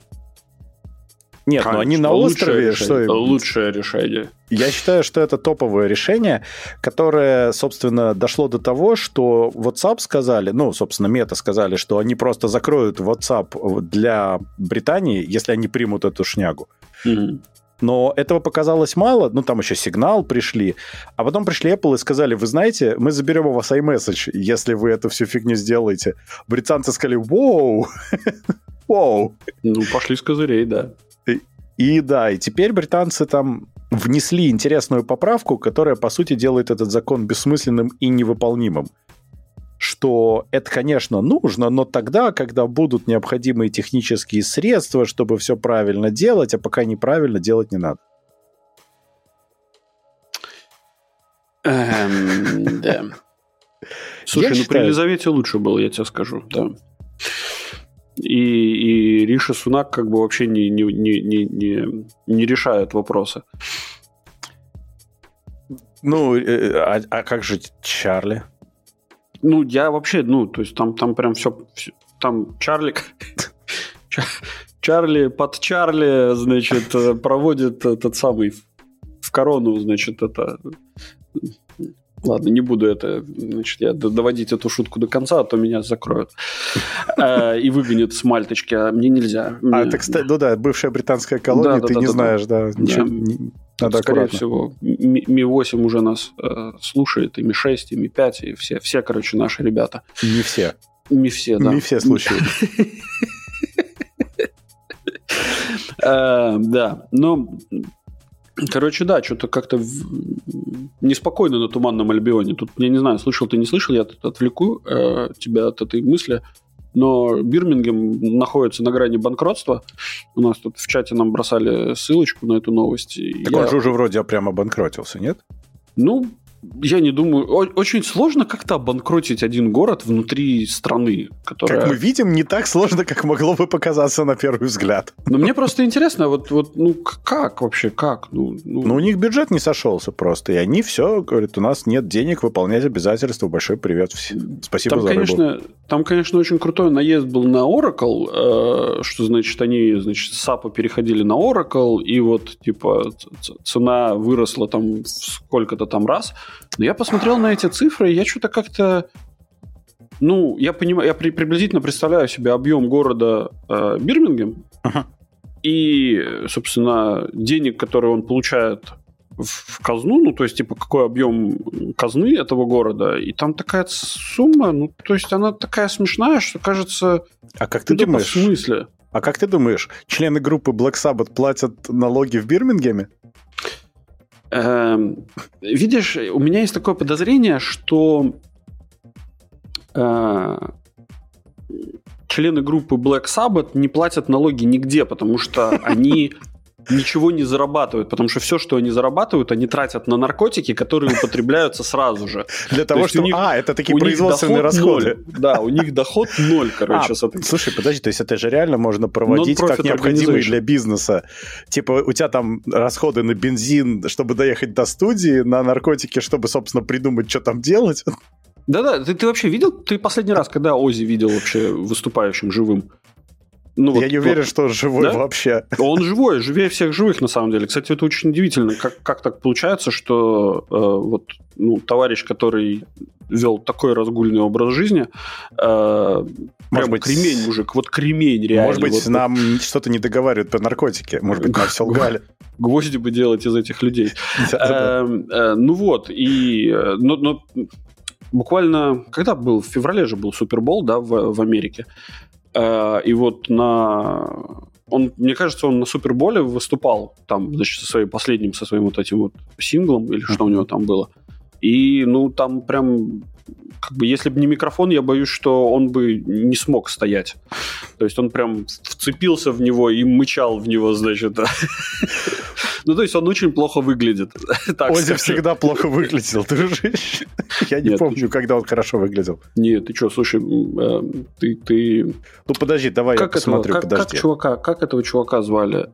Нет, конечно, но они на острове... Лучшее решение. Я считаю, что это топовое решение, которое, собственно, дошло до того, что WhatsApp сказали, ну, собственно, Мета сказали, что они просто закроют WhatsApp для Британии, если они примут эту шнягу. Mm-hmm. Но этого показалось мало, ну, там еще сигнал пришли, а потом пришли Apple и сказали, вы знаете, мы заберем у вас iMessage, если вы эту всю фигню сделаете. Британцы сказали, вау, вау. Ну, пошли с козырей, да. И да, и теперь британцы там внесли интересную поправку, которая, по сути, делает этот закон бессмысленным и невыполнимым. Что это, конечно, нужно, но тогда, когда будут необходимые технические средства, чтобы все правильно делать, а пока неправильно делать не надо. Да. Слушай, ну при Елизавете лучше было, я тебе скажу. И Риша Сунак как бы вообще не решает вопросы. Ну, а как же Чарли? Ну, я вообще, ну, то есть там прям все там Чарли под Чарли, значит, проводит этот самый в корону, значит, это... Ладно, не буду это, значит, я доводить эту шутку до конца, а то меня закроют и выгонят с Мальточки, а мне нельзя. А ты, кстати, ну да, бывшая британская колония, ты не знаешь, да, ничем... Скорее всего, Ми-8 уже нас слушает, и Ми-6, и Ми-5, и все, короче, наши ребята. Не все. Не все, да. Не все слушают. Да, но, короче, да, что-то как-то неспокойно на Туманном Альбионе. Тут, я не знаю, слышал ты, не слышал, я отвлеку тебя от этой мысли. Но Бирмингем находится на грани банкротства. У нас тут в чате нам бросали ссылочку на эту новость. Так он же уже вроде прямо обанкротился, нет? Ну, я не думаю. Очень сложно как-то обанкротить один город внутри страны, которая... Как мы видим, не так сложно, как могло бы показаться на первый взгляд. Но мне просто интересно, вот ну как вообще, как? Ну, у них бюджет не сошелся просто. И они все, говорят, у нас нет денег выполнять обязательства. Большой привет. Спасибо там, за рыбу. Там, конечно, очень крутой наезд был на Oracle, что, значит, они, значит, с SAP переходили на Oracle, и вот, типа, цена выросла там сколько-то там раз. Но я посмотрел на эти цифры, и я что-то как-то... Ну, я понимаю, я приблизительно представляю себе объем города Бирмингем, ага, и, собственно, денег, которые он получает в казну, ну, то есть, типа, какой объем казны этого города, и там такая сумма, ну, то есть, она такая смешная, что кажется... А как ты думаешь? В смысле? А как ты думаешь, члены группы Black Sabbath платят налоги в Бирмингеме? Видишь, у меня есть такое подозрение, что члены группы Black Sabbath не платят налоги нигде, потому что они ничего не зарабатывают, потому что все, что они зарабатывают, они тратят на наркотики, которые употребляются сразу же. Для того, чтобы... А, это такие производственные расходы. Да, у них доход ноль, короче. Слушай, подожди, то есть это же реально можно проводить как необходимые для бизнеса. Типа у тебя там расходы на бензин, чтобы доехать до студии, на наркотики, чтобы, собственно, придумать, что там делать. Да-да, ты вообще видел? Ты последний раз, когда Оззи видел вообще выступающим живым? Ну, я вот, не уверен, что он живой, да? Вообще. Он живой, живее всех живых, на самом деле. Кстати, это очень удивительно, как так получается, что вот, ну, товарищ, который вел такой разгульный образ жизни, прям кремень, мужик, вот кремень реально. Может быть, вот, нам вот что-то не договаривают про наркотики, может быть, нам все лгали. Гвозди бы делать из этих людей. Ну вот, и... Буквально, когда был, в феврале же был Супербол, да, в Америке. И вот он, мне кажется, он на Суперболе выступал там, значит, со своим вот этим вот синглом, или что у него там было. И, ну, там прям, как бы, если бы не микрофон, я боюсь, что он бы не смог стоять. То есть он прям вцепился в него и мычал в него, значит. Ну, то есть он очень плохо выглядит. Оззи всегда плохо выглядел, дружище. Я не помню, когда он хорошо выглядел. Нет, ты что, слушай, ты... Ну, подожди, давай я посмотрю, подожди. Как этого чувака звали?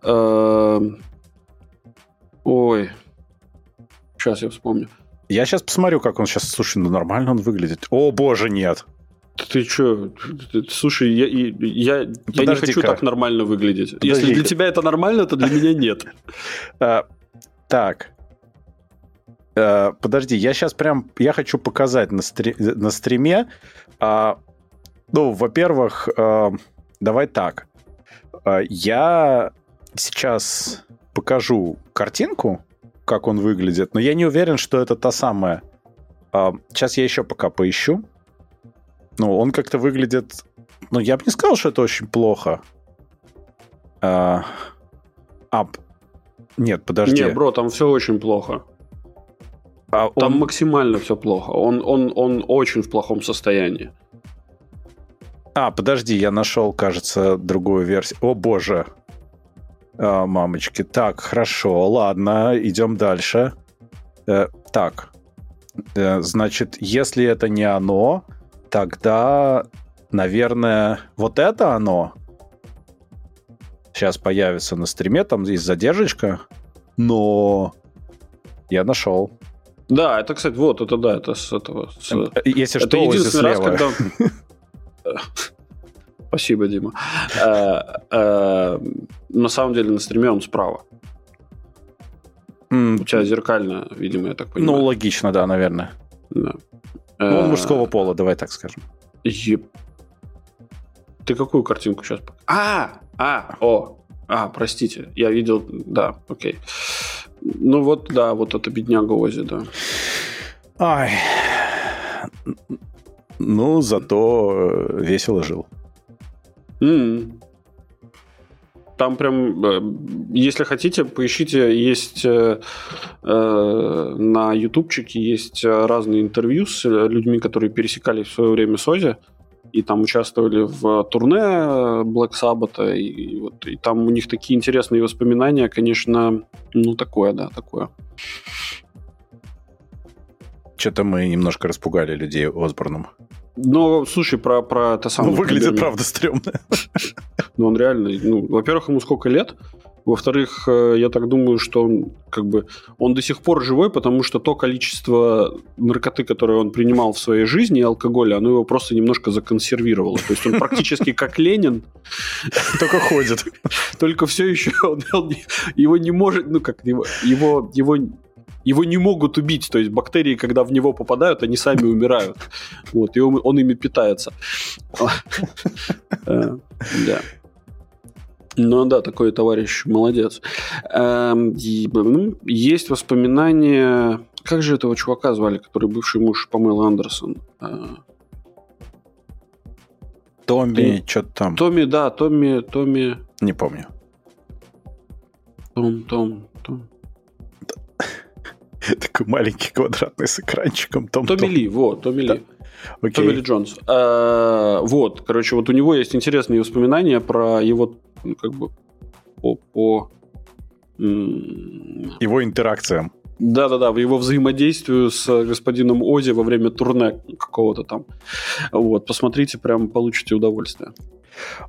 Ой. Сейчас я вспомню. Я сейчас посмотрю, как он сейчас... Слушай, ну нормально он выглядит. О, боже, нет. Ты что? Слушай, я не хочу так нормально выглядеть. Подожди-ка. Если для тебя это нормально, то для меня нет. Так. Подожди, я сейчас прям... Я хочу показать на стриме. Ну, во-первых, давай так. Я сейчас покажу картинку, как он выглядит, но я не уверен, что это та самая. Сейчас я еще пока поищу. Ну, он как-то выглядит... Ну, я бы не сказал, что это очень плохо. Нет, подожди. Не, бро, там все очень плохо. Там максимально все плохо. Он очень в плохом состоянии. Подожди, я нашел, кажется, другую версию. О, боже. Мамочки. Так, хорошо, ладно, идем дальше. Так. Значит, если это не оно... Тогда, наверное, вот это оно сейчас появится на стриме, там есть задержечка, но я нашел. Да, это, кстати, вот, это да, это с этого... Если это что, единственный раз, когда... Спасибо, Дима. На самом деле на стриме он справа. У тебя зеркально, видимо, я так понимаю. Ну, логично, да, наверное. Да. Ну, он мужского пола, давай так скажем. Ты какую картинку сейчас... простите, я видел... Да, окей. Ну вот, да, вот это бедняга Оззи, да. Ай. Ну, зато весело жил. Там прям, если хотите, поищите, есть на ютубчике есть разные интервью с людьми, которые пересекались в свое время с Оззи, и там участвовали в турне Black Sabbath, и там у них такие интересные воспоминания, конечно, ну такое. Что-то мы немножко распугали людей Осборном. Ну, слушай, про это самое... Ну, выглядит, правда, стрёмно. Ну, он реально... Ну, во-первых, ему сколько лет? Во-вторых, я так думаю, что он как бы... Он до сих пор живой, потому что то количество наркоты, которое он принимал в своей жизни, и алкоголя, оно его просто немножко законсервировало. То есть он практически как Ленин. Только ходит. Только все еще... Его не может... Ну, как... Его не могут убить, то есть бактерии, когда в него попадают, они сами умирают. Вот, и он ими питается. Да. Ну да, такой товарищ молодец. Есть воспоминания... Как же этого чувака звали, который бывший муж Памелы Андерсон? Томми, что-то там. Томми... Не помню. Том... Такой маленький квадратный с экранчиком. Томми Ли. Okay. Томми Ли Джонс. Вот, короче, вот у него есть интересные воспоминания про его, ну, как бы, по... Его интеракциям. Да-да-да, в его взаимодействию с господином Оззи во время турне какого-то там. Вот, посмотрите, прям получите удовольствие.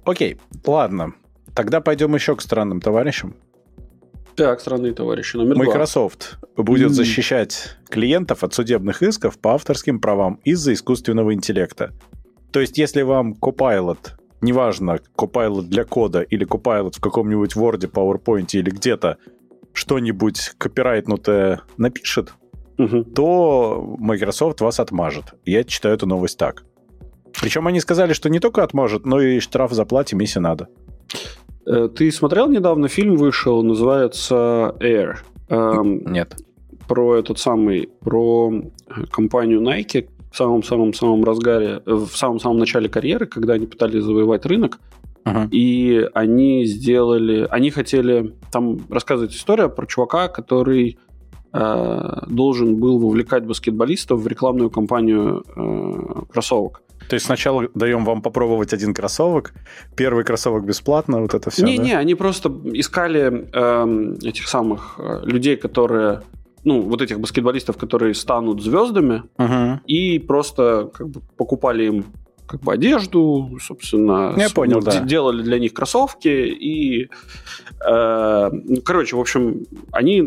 Окей, ладно. Тогда пойдем еще к странным товарищам. Так, странные товарищи, номер 2. Microsoft будет защищать клиентов от судебных исков по авторским правам из-за искусственного интеллекта. То есть, если вам Copilot, неважно, Copilot для кода или Copilot в каком-нибудь Word, PowerPoint или где-то что-нибудь копирайтнутое напишет, то Microsoft вас отмажет. Я читаю эту новость так. Причем они сказали, что не только отмажет, но и штраф заплатим, если надо. Ты смотрел недавно фильм вышел, называется Air? Нет. Про компанию Nike в самом-самом-самом разгаре, в самом-самом начале карьеры, когда они пытались завоевать рынок, и они хотели, там рассказывается история про чувака, который должен был вовлекать баскетболистов в рекламную кампанию кроссовок. То есть сначала даем вам попробовать один кроссовок, первый кроссовок бесплатно, вот это все. Не-не, да? Они просто искали этих самых людей, которые, ну, вот этих баскетболистов, которые станут звездами, и просто как бы покупали им как бы одежду, собственно, делали для них кроссовки и, короче, в общем, они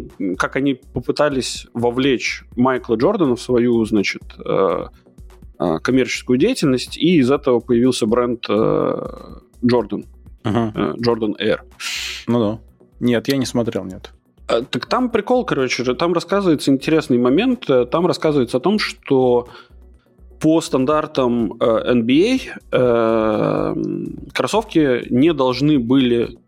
попытались вовлечь Майкла Джордана в свою, значит, коммерческую деятельность, и из этого появился бренд Jordan. Ага. Jordan Air. Ну да. Нет, я не смотрел, нет. Так там прикол, короче, там рассказывается интересный момент. Там рассказывается о том, что по стандартам NBA кроссовки не должны были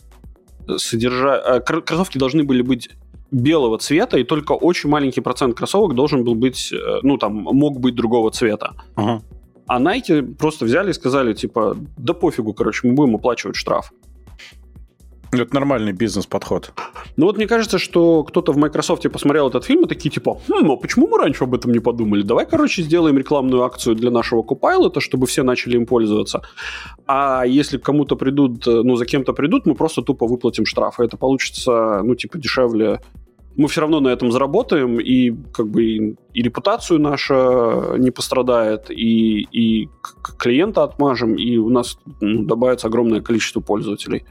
содержать... Кроссовки должны были быть белого цвета, и только очень маленький процент кроссовок должен был быть... Ну, там, мог быть другого цвета. Ага. А Nike просто взяли и сказали, типа, да пофигу, короче, мы будем оплачивать штраф. Это нормальный бизнес-подход. Ну вот мне кажется, что кто-то в Microsoft посмотрел этот фильм и такие типа, а почему мы раньше об этом не подумали? Давай, короче, сделаем рекламную акцию для нашего Copilot, чтобы все начали им пользоваться. А если кому-то придут, ну за кем-то придут, мы просто тупо выплатим штраф. И это получится, ну типа дешевле. Мы все равно на этом заработаем, и как бы и репутацию наша не пострадает, и клиента отмажем, и у нас добавится огромное количество пользователей.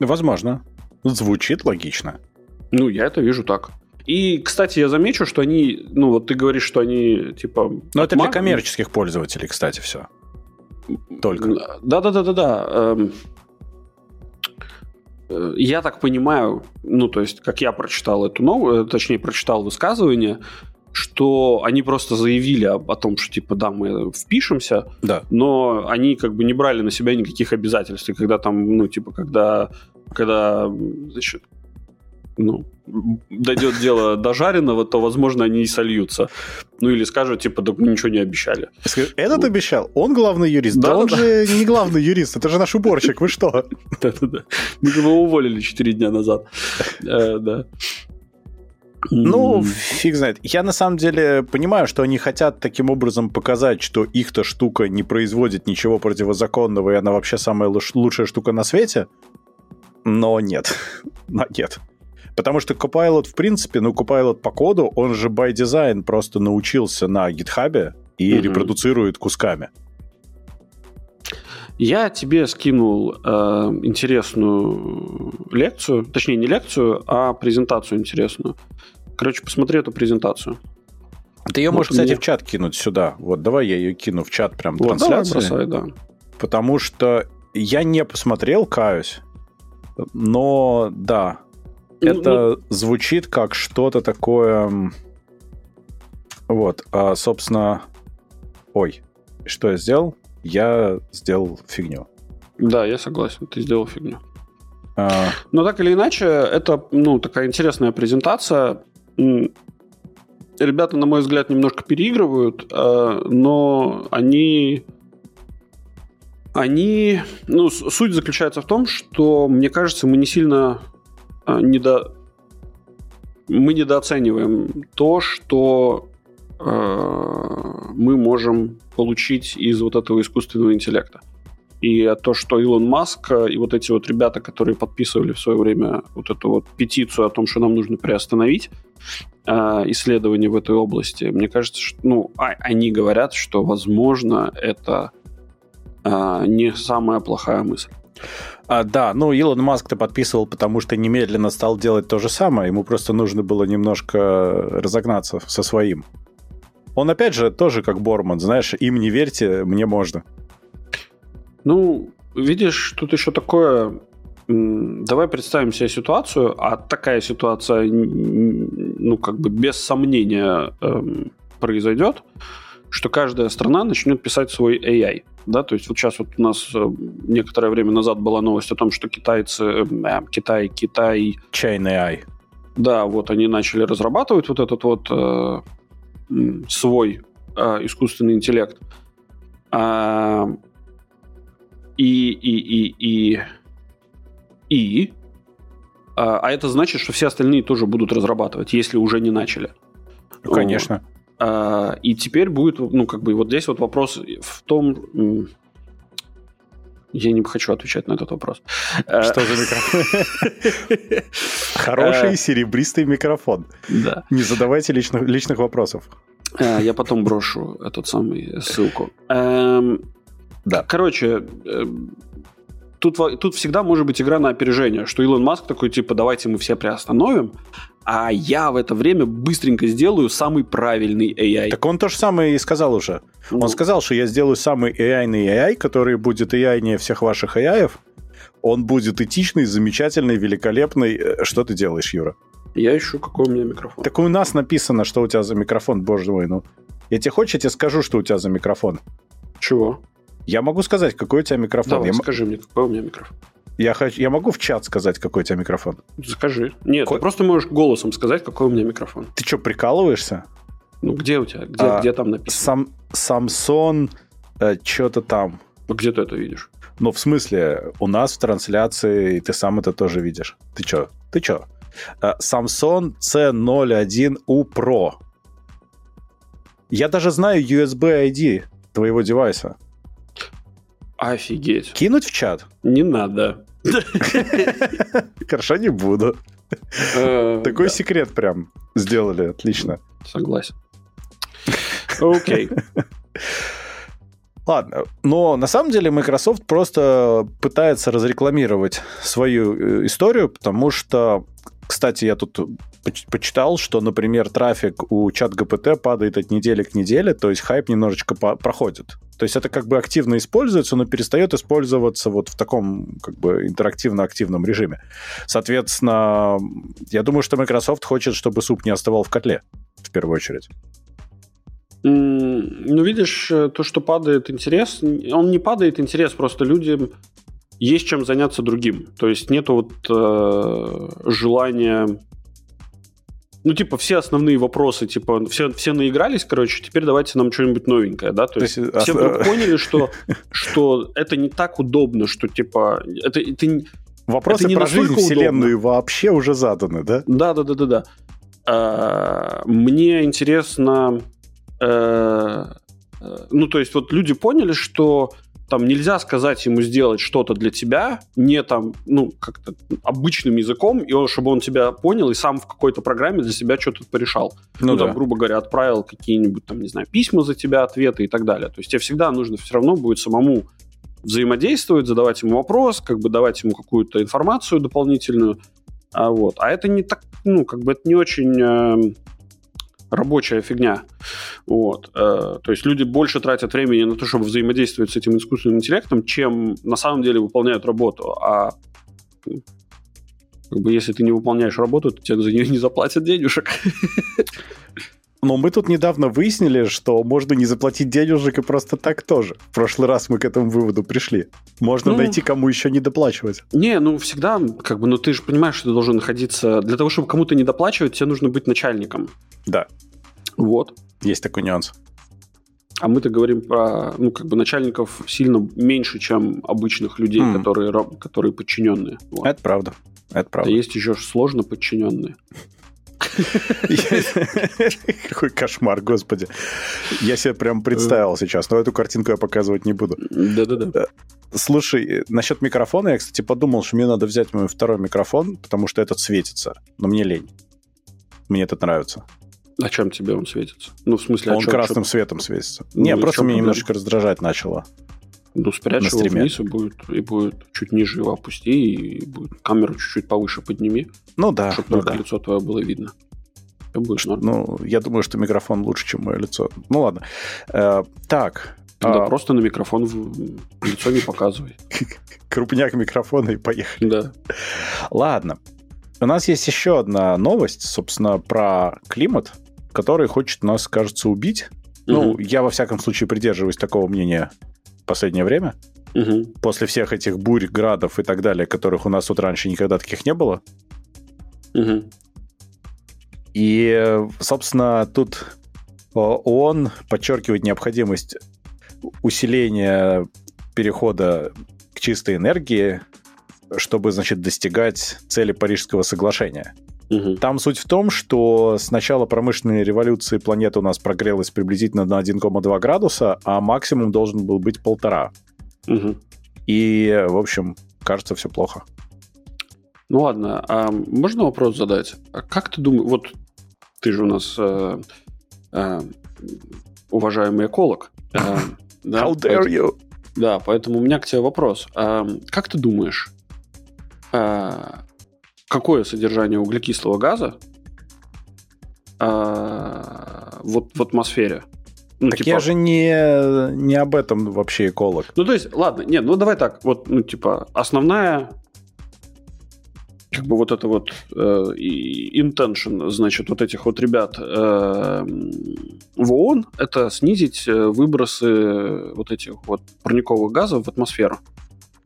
Возможно. Звучит логично. Ну, я это вижу так. И, кстати, я замечу, что они... Ну, вот ты говоришь, что они, типа... Ну, это для коммерческих пользователей, кстати, все. Только. Да-да-да-да-да. Я так понимаю, ну, то есть, как я прочитал эту новость, точнее, прочитал высказывание, что они просто заявили о том, что, типа, да, мы впишемся, да. Но они как бы не брали на себя никаких обязательств. И когда там, ну, типа, когда значит, ну, дойдет дело до жареного, то, возможно, они и сольются. Ну, или скажут, типа, да мы ничего не обещали. Этот обещал? Он главный юрист? Да, он же не главный юрист, это же наш уборщик, вы что? Да-да-да, мы же его уволили 4 дня назад. Да. Ну, фиг знает. Я на самом деле понимаю, что они хотят таким образом показать, что их-то штука не производит ничего противозаконного, и она вообще самая лучшая штука на свете. Но нет. Нет. Потому что Copilot, в принципе, ну, Copilot по коду, он же by design просто научился на GitHub и репродуцирует кусками. Я тебе скинул интересную лекцию, точнее, не лекцию, а презентацию интересную. Короче, посмотри эту презентацию. Ты ее можешь, кстати, в чат кинуть сюда. Вот, давай я ее кину в чат прям вот, трансляции. Давай бросай, да. Потому что я не посмотрел, каюсь, но да, это звучит как что-то такое... Вот, а, собственно... Ой, что я сделал? Я сделал фигню. Да, я согласен, ты сделал фигню. Но так или иначе, это ну, такая интересная презентация. Ребята, на мой взгляд, немножко переигрывают, но они... Ну, суть заключается в том, что, мне кажется, мы не сильно недооцениваем то, что мы можем получить из вот этого искусственного интеллекта. И то, что Илон Маск и вот эти вот ребята, которые подписывали в свое время вот эту вот петицию о том, что нам нужно приостановить исследования в этой области, мне кажется, что ну, они говорят, что, возможно, это не самая плохая мысль. Да, ну, Илон Маск-то подписывал, потому что немедленно стал делать то же самое. Ему просто нужно было немножко разогнаться со своим. Он, опять же, тоже как Борман, знаешь, им не верьте, мне можно. Ну, видишь, тут еще такое... Давай представим себе ситуацию, а такая ситуация, ну, как бы без сомнения произойдет, что каждая страна начнет писать свой AI. Да? То есть вот сейчас вот у нас некоторое время назад была новость о том, что Китай... China AI. Да, вот они начали разрабатывать вот этот вот... свой искусственный интеллект. А это значит, что все остальные тоже будут разрабатывать, если уже не начали. Ну, конечно. И теперь будет, ну, как бы, вот здесь вот вопрос в том... Я не хочу отвечать на этот вопрос. Что за микрофон? Хороший серебристый микрофон. Да. Не задавайте личных вопросов. Я потом брошу эту самую ссылку. Да. Короче, Тут всегда может быть игра на опережение, что Илон Маск такой, типа, давайте мы все приостановим, а я в это время быстренько сделаю самый правильный AI. Так он то же самое и сказал уже. Он сказал, что я сделаю самый AI-ный AI, который будет AI-нее всех ваших AI-ев. Он будет этичный, замечательный, великолепный. Что ты делаешь, Юра? Я ищу, какой у меня микрофон. Так у нас написано, что у тебя за микрофон, боже мой, ну. Я тебе хочешь, я тебе скажу, что у тебя за микрофон. Чего? Я могу сказать, какой у тебя микрофон. Давай, скажи мне, какой у меня микрофон. Я могу в чат сказать, какой у тебя микрофон? Скажи. Нет, ты просто можешь голосом сказать, какой у меня микрофон. Ты что, прикалываешься? Ну, где у тебя? Где там написано? Самсон, что-то там. Ну, где ты это видишь? Ну, в смысле, у нас в трансляции, и ты сам это тоже видишь. Ты что? Samsung C01U Pro. Я даже знаю USB ID твоего девайса. Офигеть. Кинуть в чат? Не надо. Хорошо, не буду. Такой секрет прям сделали. Отлично. Согласен. Окей. Ладно, но на самом деле Microsoft просто пытается разрекламировать свою историю, потому что, кстати, я тут почитал, что, например, трафик у ChatGPT падает от недели к неделе, то есть хайп немножечко проходит. То есть это как бы активно используется, но перестает использоваться вот в таком как бы интерактивно-активном режиме. Соответственно, я думаю, что Microsoft хочет, чтобы суп не остывал в котле, в первую очередь. Ну, видишь, то, что падает интерес, он не падает интерес, просто людям есть чем заняться другим. То есть нету вот желания... Ну, типа, все основные вопросы, типа, все наигрались, короче, теперь давайте нам что-нибудь новенькое, да? То есть все вдруг поняли, что это не так удобно, что, типа, это вопросы это не про жизнь, вселенную удобно. Вообще уже заданы, да? Да. Мне интересно... Ну, то есть, вот люди поняли, что там нельзя сказать ему сделать что-то для тебя, не там, ну, как-то обычным языком, и он, чтобы он тебя понял и сам в какой-то программе для себя что-то порешал. Ну, да. Там, грубо говоря, отправил какие-нибудь, там, не знаю, письма за тебя, ответы и так далее. То есть тебе всегда нужно все равно будет самому взаимодействовать, задавать ему вопрос, как бы давать ему какую-то информацию дополнительную. Вот. А это не так, ну, как бы это не очень... рабочая фигня. Вот. То есть люди больше тратят времени на то, чтобы взаимодействовать с этим искусственным интеллектом, чем на самом деле выполняют работу. А как бы, если ты не выполняешь работу, то тебе за нее не заплатят денежек. Но мы тут недавно выяснили, что можно не заплатить денежек и просто так тоже. В прошлый раз мы к этому выводу пришли. Можно найти, кому еще не доплачивать. Не, ну всегда, как бы, ну ты же понимаешь, что ты должен находиться... Для того, чтобы кому-то не доплачивать, тебе нужно быть начальником. Да. Вот. Есть такой нюанс. А мы-то говорим про, ну, как бы, начальников сильно меньше, чем обычных людей, которые подчиненные. Вот. Это правда. А есть еще сложно подчиненные. Какой кошмар, господи. Я себе прям представил сейчас, но эту картинку я показывать не буду. Да. Слушай, насчет микрофона, я, кстати, подумал, что мне надо взять мой второй микрофон, потому что этот светится, но мне лень. Мне этот нравится. А чем тебе он светится? Ну, в смысле, он красным светом светится. Не, просто меня немножечко раздражать начало. Ну, спрячь его вниз, и будет чуть ниже его опусти, и будет камеру чуть-чуть повыше подними. Ну да. Чтобы только лицо твое было видно. Ну, я думаю, что микрофон лучше, чем мое лицо. Ну ладно. Так. Тогда просто на микрофон лицо не показывай. Крупняк микрофона и поехали. Да. Ладно. У нас есть еще одна новость, собственно, про климат, который хочет нас, кажется, убить. Ну, я, во всяком случае, придерживаюсь такого мнения. Последнее время, после всех этих бурь, градов и так далее, которых у нас тут раньше никогда таких не было. И, собственно, тут ООН подчеркивает необходимость усиления перехода к чистой энергии, чтобы, значит, достигать цели Парижского соглашения. Там суть в том, что с начала промышленной революции планета у нас прогрелась приблизительно на 1,2 градуса, а максимум должен был быть 1,5. И, в общем, кажется, все плохо. Ну ладно, а можно вопрос задать? А как ты думаешь... Вот ты же у нас уважаемый эколог. How dare you? Да, поэтому у меня к тебе вопрос. Как ты думаешь, какое содержание углекислого газа вот в атмосфере? Ну, так типа... я же не об этом вообще эколог. Ну, то есть, ладно, нет, ну давай так, вот, ну, типа, основная, как бы вот это вот intention, значит, вот этих вот ребят в ООН, это снизить выбросы вот этих вот парниковых газов в атмосферу.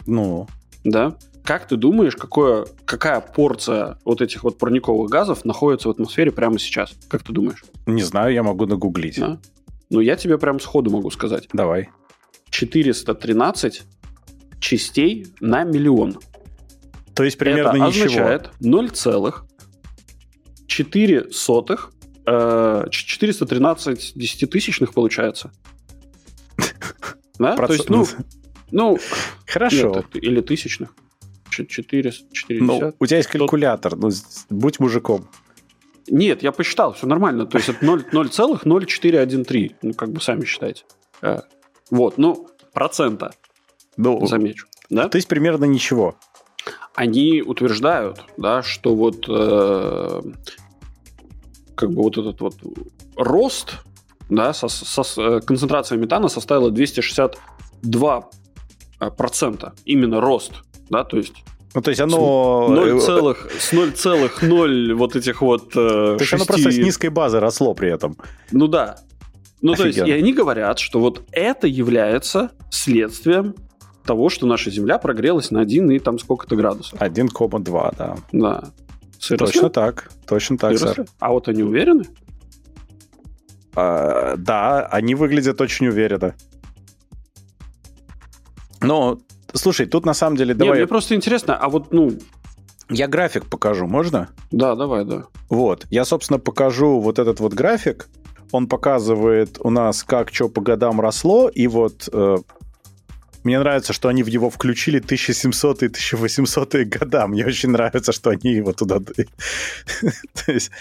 Ну. Да. Как ты думаешь, какая порция вот этих вот парниковых газов находится в атмосфере прямо сейчас? Как ты думаешь? Не знаю, я могу нагуглить. Да? Ну, я тебе прям сходу могу сказать. Давай. 413 частей на миллион. То есть примерно ничего. Это означает 413 десятитысячных получается. Да? То есть, ну... Хорошо. Или тысячных. 440. У тебя есть калькулятор. Будь мужиком. Нет, я посчитал, все нормально. То есть это 0,0413. Ну, как бы сами считайте. Вот, ну, процента. Замечу. Да? То есть примерно ничего. Они утверждают, да, что вот как бы вот этот вот рост, да, концентрация метана составила 262%. Именно рост, да, то есть... Ну, то есть оно... с 0,0 вот этих вот... То есть оно просто с низкой базы росло при этом. Ну да. Ну офигенно. То есть и они говорят, что вот это является следствием того, что наша Земля прогрелась на 1 и там сколько-то градусов. 1,2, да. Да. Точно так, сэр. А вот они уверены? Да, они выглядят очень уверенно. Но... Слушай, тут на самом деле... Давай... Нет, мне просто интересно, а вот, ну... Я график покажу, можно? Да, давай, да. Вот, я, собственно, покажу вот этот вот график. Он показывает у нас, как что по годам росло. И вот мне нравится, что они в него включили 1700-е, 1800-е года. Мне очень нравится, что они его туда... То есть,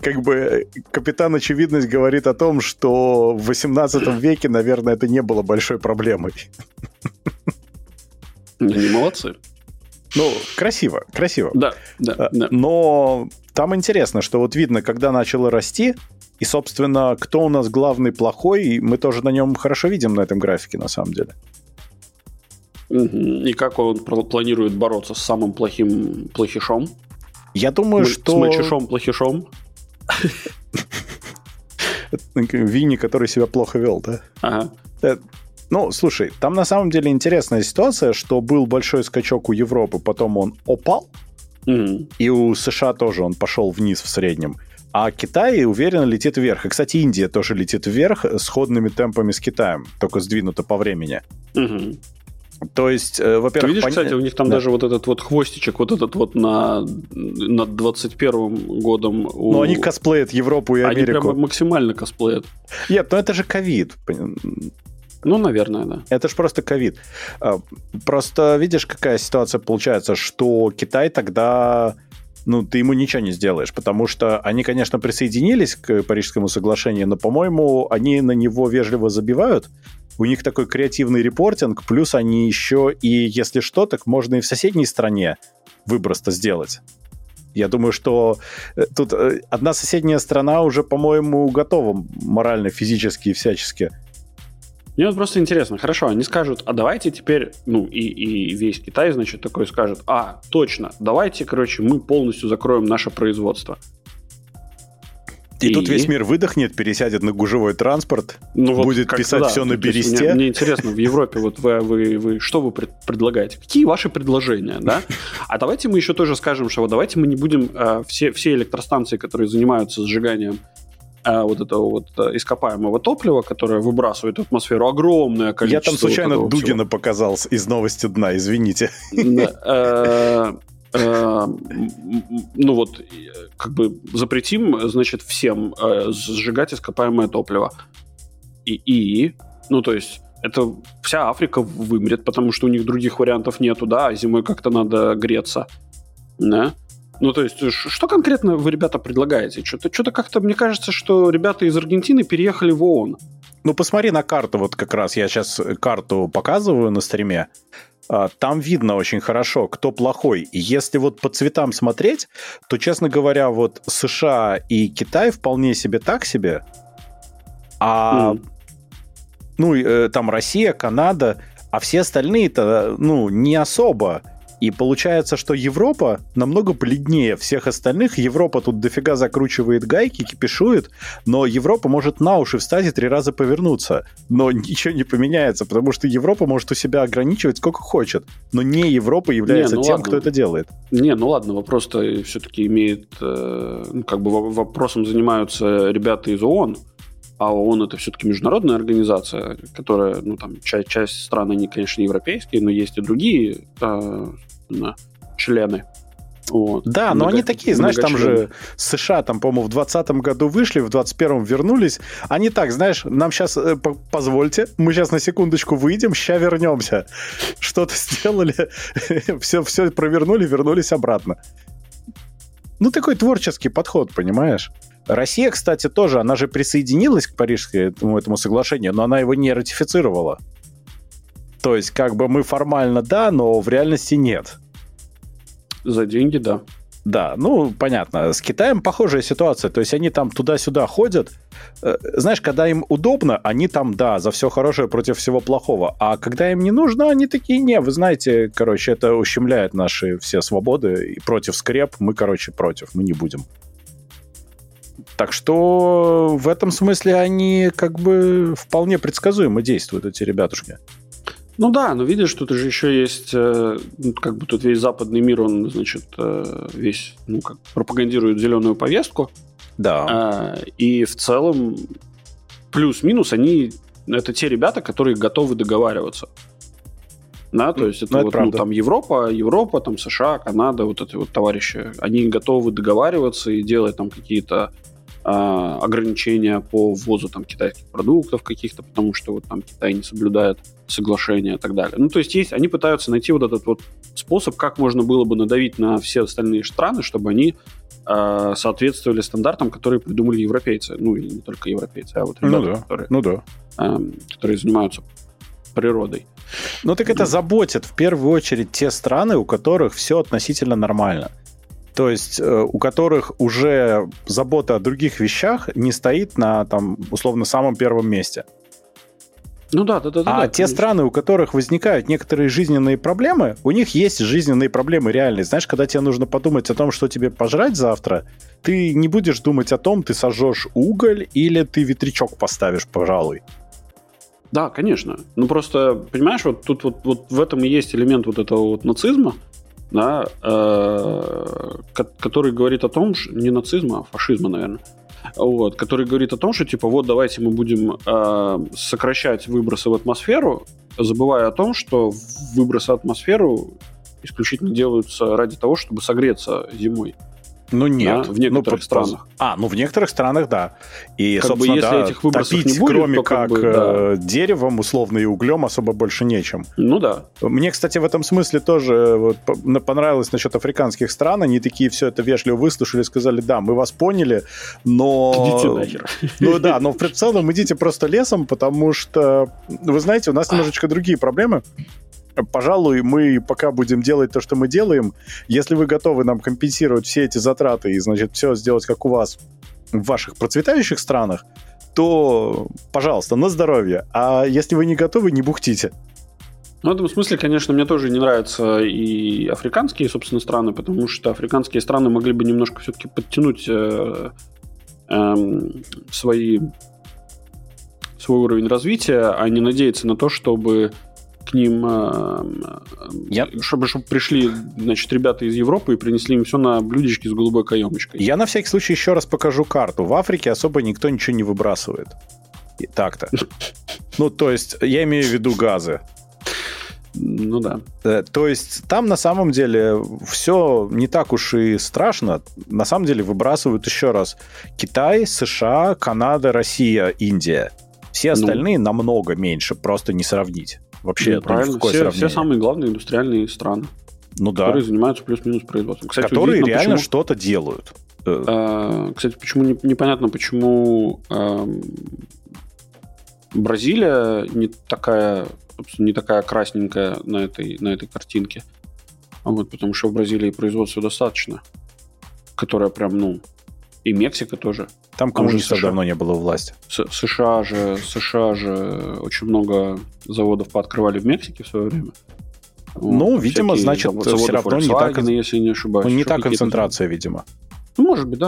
как бы, капитан Очевидность говорит о том, что в 18 веке, наверное, это не было большой проблемой. Они молодцы. Ну, красиво. Да. Но там интересно, что вот видно, когда начало расти, и, собственно, кто у нас главный плохой, и мы тоже на нем хорошо видим, на этом графике, на самом деле. И как он планирует бороться с самым плохим плохишом? Я думаю, что... С мальчишом-плохишом? Винни, который себя плохо вел, да? Ага. Ну, слушай, там на самом деле интересная ситуация, что был большой скачок у Европы, потом он упал, и у США тоже он пошел вниз в среднем. А Китай уверенно летит вверх. И, кстати, Индия тоже летит вверх сходными темпами с Китаем, только сдвинуто по времени. Mm-hmm. То есть, во-первых... Ты видишь, кстати, у них там даже вот этот вот хвостичек, вот этот вот над 21-м годом... Ну, они косплеят Европу и Америку. Они прямо максимально косплеят. Нет, ну это же ковид. Ну, наверное, да. Это ж просто ковид. Просто видишь, какая ситуация получается, что Китай тогда... Ну, ты ему ничего не сделаешь, потому что они, конечно, присоединились к Парижскому соглашению, но, по-моему, они на него вежливо забивают. У них такой креативный репортинг, плюс они еще и, если что, так можно и в соседней стране выброс-то сделать. Я думаю, что тут одна соседняя страна уже, по-моему, готова морально, физически и всячески. Мне вот просто интересно, хорошо, они скажут, а давайте теперь, ну, и весь Китай, значит, такой скажет, а, точно, давайте, короче, мы полностью закроем наше производство. И тут весь мир выдохнет, пересядет на гужевой транспорт, ну, вот будет писать все на бересте. Мне интересно, в Европе вот вы что вы предлагаете? Какие ваши предложения, да? А давайте мы еще тоже скажем, что вот давайте мы не будем все электростанции, которые занимаются сжиганием вот этого вот ископаемого топлива, которое выбрасывает в атмосферу огромное количество... Я там случайно вот Дугина всего показал из новости дна, извините. Да. Ну вот, как бы запретим, значит, всем сжигать ископаемое топливо. И, ну то есть, это вся Африка вымрет, потому что у них других вариантов нету, да, а зимой как-то надо греться, да. Ну, то есть, что конкретно вы, ребята, предлагаете? Что-то как-то, мне кажется, что ребята из Аргентины переехали в ООН. Ну, посмотри на карту, вот как раз я сейчас карту показываю на стриме. Там видно очень хорошо, кто плохой. И если вот по цветам смотреть, то, честно говоря, вот США и Китай вполне себе так себе. А ну, там Россия, Канада, а все остальные-то, ну, не особо. И получается, что Европа намного бледнее всех остальных. Европа тут дофига закручивает гайки, кипишует, но Европа может на уши встать и 3 раза повернуться. Но ничего не поменяется, потому что Европа может у себя ограничивать сколько хочет. Но не Европа является тем, кто это делает. Не, ну ладно, вопрос-то все-таки имеет... как бы вопросом занимаются ребята из ООН. А ООН — это все-таки международная организация, которая, ну, там, часть стран, они, конечно, европейские, но есть и другие члены. Вот. Да, но они такие, знаешь, там же США, там, по-моему, в 2020 году вышли, в 2021 вернулись. Они так, знаешь, нам сейчас, позвольте, мы сейчас на секундочку выйдем, ща вернемся. Что-то сделали, все провернули, вернулись обратно. Ну, такой творческий подход, понимаешь? Россия, кстати, тоже, она же присоединилась к Парижскому этому соглашению, но она его не ратифицировала. То есть, как бы мы формально да, но в реальности нет. За деньги да. Да, ну, понятно. С Китаем похожая ситуация. То есть, они там туда-сюда ходят. Знаешь, когда им удобно, они там, да, за все хорошее против всего плохого. А когда им не нужно, они такие, не, вы знаете, короче, это ущемляет наши все свободы. И против скреп мы, короче, против. Мы не будем. Так что в этом смысле они как бы вполне предсказуемо действуют, эти ребятушки. Ну да, но видишь, тут же еще есть, как бы тут весь западный мир, он, значит, весь, ну как, пропагандирует зеленую повестку. Да. И в целом плюс-минус они, это те ребята, которые готовы договариваться. Да, то есть это, вот, это ну, там Европа, там США, Канада, вот эти вот товарищи, они готовы договариваться и делать там какие-то ограничения по ввозу там китайских продуктов каких-то, потому что вот там Китай не соблюдает соглашения и так далее. Ну, то есть, они пытаются найти вот этот вот способ, как можно было бы надавить на все остальные страны, чтобы они соответствовали стандартам, которые придумали европейцы. Ну, или не только европейцы, а вот ребята, которые занимаются природой. Ну, так это заботит в первую очередь те страны, у которых все относительно нормально. То есть, у которых уже забота о других вещах не стоит на, там, условно, самом первом месте. Ну да. А да, те конечно. Страны, у которых возникают некоторые жизненные проблемы, у них есть жизненные проблемы реальные. Знаешь, когда тебе нужно подумать о том, что тебе пожрать завтра, ты не будешь думать о том, ты сожжешь уголь или ты ветрячок поставишь, пожалуй. Да, конечно. Ну, просто, понимаешь, вот тут вот в этом и есть элемент вот этого вот нацизма, да, который говорит о том, что... Не нацизма, а фашизма, наверное. Вот, который говорит о том, что, типа, вот давайте мы будем сокращать выбросы в атмосферу, забывая о том, что выбросы в атмосферу исключительно делаются ради того, чтобы согреться зимой. Ну, нет. Да, в некоторых странах. Ну, в некоторых странах, да. И, как собственно, бы, если этих выбросов топить, не будет, кроме то, как бы, деревом, условно, и углем особо больше нечем. Ну, да. Мне, кстати, в этом смысле тоже вот, понравилось насчет африканских стран. Они такие все это вежливо выслушали, сказали, да, мы вас поняли, но... Идите нахер. Ну, да, но в целом идите просто лесом, потому что, вы знаете, у нас немножечко другие проблемы. Пожалуй, мы пока будем делать то, что мы делаем. Если вы готовы нам компенсировать все эти затраты и, значит, все сделать, как у вас, в ваших процветающих странах, то, пожалуйста, на здоровье. А если вы не готовы, не бухтите. В этом смысле, конечно, мне тоже не нравятся и африканские, собственно, страны, потому что африканские страны могли бы немножко все-таки подтянуть свой уровень развития, а не надеяться на то, чтобы... к ним, чтобы пришли, значит, ребята из Европы и принесли им все на блюдечке с голубой каемочкой. Я на всякий случай еще раз покажу карту. В Африке особо никто ничего не выбрасывает. И так-то. Ну, то есть, я имею в виду газы. Ну, да. То есть, там на самом деле все не так уж и страшно. На самом деле выбрасывают еще раз Китай, США, Канада, Россия, Индия. Все остальные намного меньше, просто не сравнить. Вообще, правильно. Все самые главные индустриальные страны, которые занимаются плюс-минус производством. Кстати, которые реально что-то делают. Кстати, почему непонятно, почему Бразилия не такая красненькая на этой картинке. А вот, потому что в Бразилии производства достаточно, которое прям, и Мексика тоже. Там коммунистов давно не было у власти. США же очень много заводов пооткрывали в Мексике в свое время. Видимо, значит, все равно не так, если не ошибаюсь. Не та концентрация, видимо. Может быть.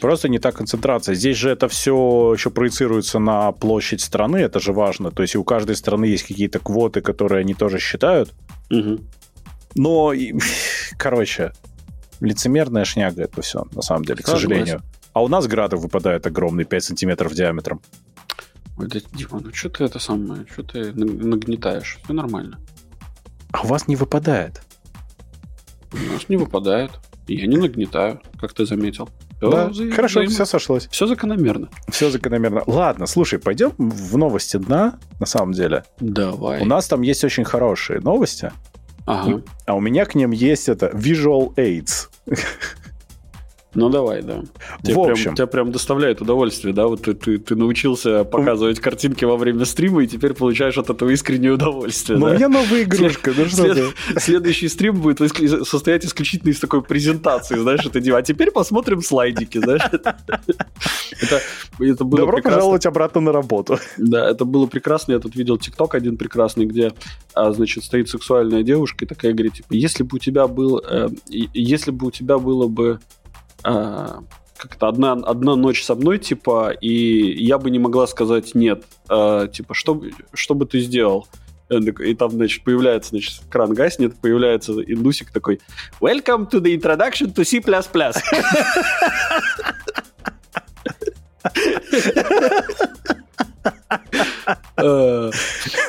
Просто не та концентрация. Здесь же это все еще проецируется на площадь страны, это же важно. То есть у каждой страны есть какие-то квоты, которые они тоже считают. Угу. Но, лицемерная шняга это все, на самом деле, к сожалению. А у нас грады выпадают огромные, 5 сантиметров диаметром. Ой, да, Дима, что ты нагнетаешь? Все нормально. А у вас не выпадает? У нас не выпадает. Я не нагнетаю, как ты заметил. Все сошлось. Все закономерно. Ладно, слушай, пойдем в новости дна, на самом деле. Давай. У нас там есть очень хорошие новости. Ага. А у меня к ним есть visual aids. Давай, да. Тебя прям доставляет удовольствие, да? Вот ты научился показывать картинки во время стрима, и теперь получаешь от этого искреннее удовольствие. У меня новая игрушка. Следующий стрим будет состоять исключительно из такой презентации, знаешь, это дело. А теперь посмотрим слайдики, знаешь. Добро пожаловать обратно на работу. Да, это было прекрасно. Я тут видел ТикТок один прекрасный, где, стоит сексуальная девушка и такая говорит, типа, если бы у тебя было как-то одна ночь со мной, типа, и я бы не могла сказать нет. Типа, что бы ты сделал? И там, появляется, экран гаснет, появляется индусик такой «Welcome to the introduction to C++».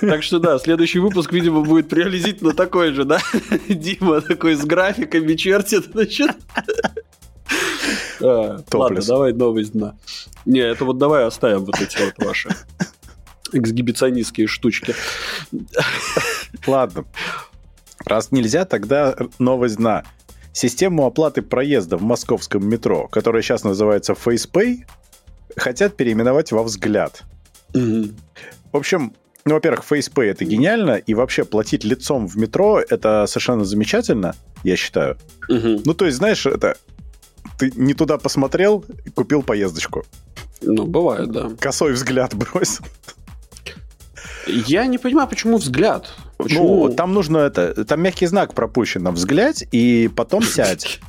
Так что да, следующий выпуск, видимо, будет приблизительно такой же, да? Дима такой с графиками чертит, Ладно, давай новость дна. Не, это давай оставим эти ваши эксгибиционистские штучки. Ладно. Раз нельзя, тогда новость дна. Систему оплаты проезда в московском метро, которая сейчас называется Face Pay, хотят переименовать во Взгляд. Mm-hmm. В общем, во-первых, Face Pay это гениально, и вообще платить лицом в метро это совершенно замечательно, я считаю. Mm-hmm. Ты не туда посмотрел, купил поездочку. Бывает, да. Косой взгляд бросил. Я не понимаю, почему взгляд? Почему? Там нужно там мягкий знак пропущен на взгляд, и потом сядь.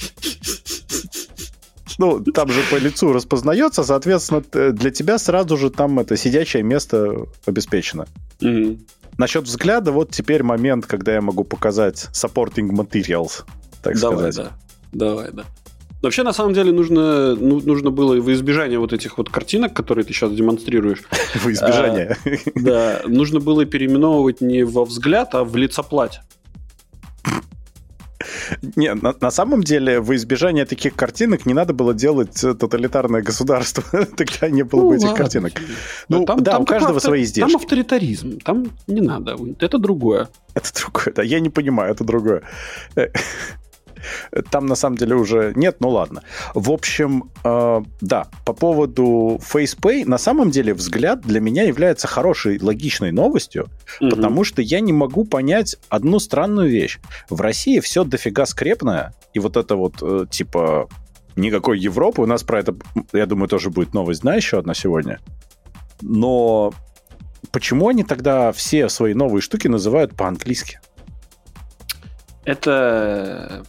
Там же по лицу распознается, соответственно, для тебя сразу же там сидячее место обеспечено. Mm-hmm. Насчет взгляда, вот теперь момент, когда я могу показать supporting materials, так сказать. Давай. Вообще, на самом деле, нужно было во избежание вот этих вот картинок, которые ты сейчас демонстрируешь. Во избежание. Да, нужно было переименовывать не во взгляд, а в лицоплать. Не, на самом деле, во избежание таких картинок не надо было делать тоталитарное государство. Тогда не было бы этих картинок. У каждого свои издержки. Там авторитаризм, там не надо. Это другое. Да, я не понимаю, это другое. Там, на самом деле, уже нет, ладно. В общем, да, по поводу Face Pay, на самом деле, взгляд для меня является хорошей, логичной новостью, угу. Потому что я не могу понять одну странную вещь. В России все дофига скрепное, и никакой Европы, у нас про это, я думаю, тоже будет новость, еще одна сегодня. Но почему они тогда все свои новые штуки называют по-английски? Это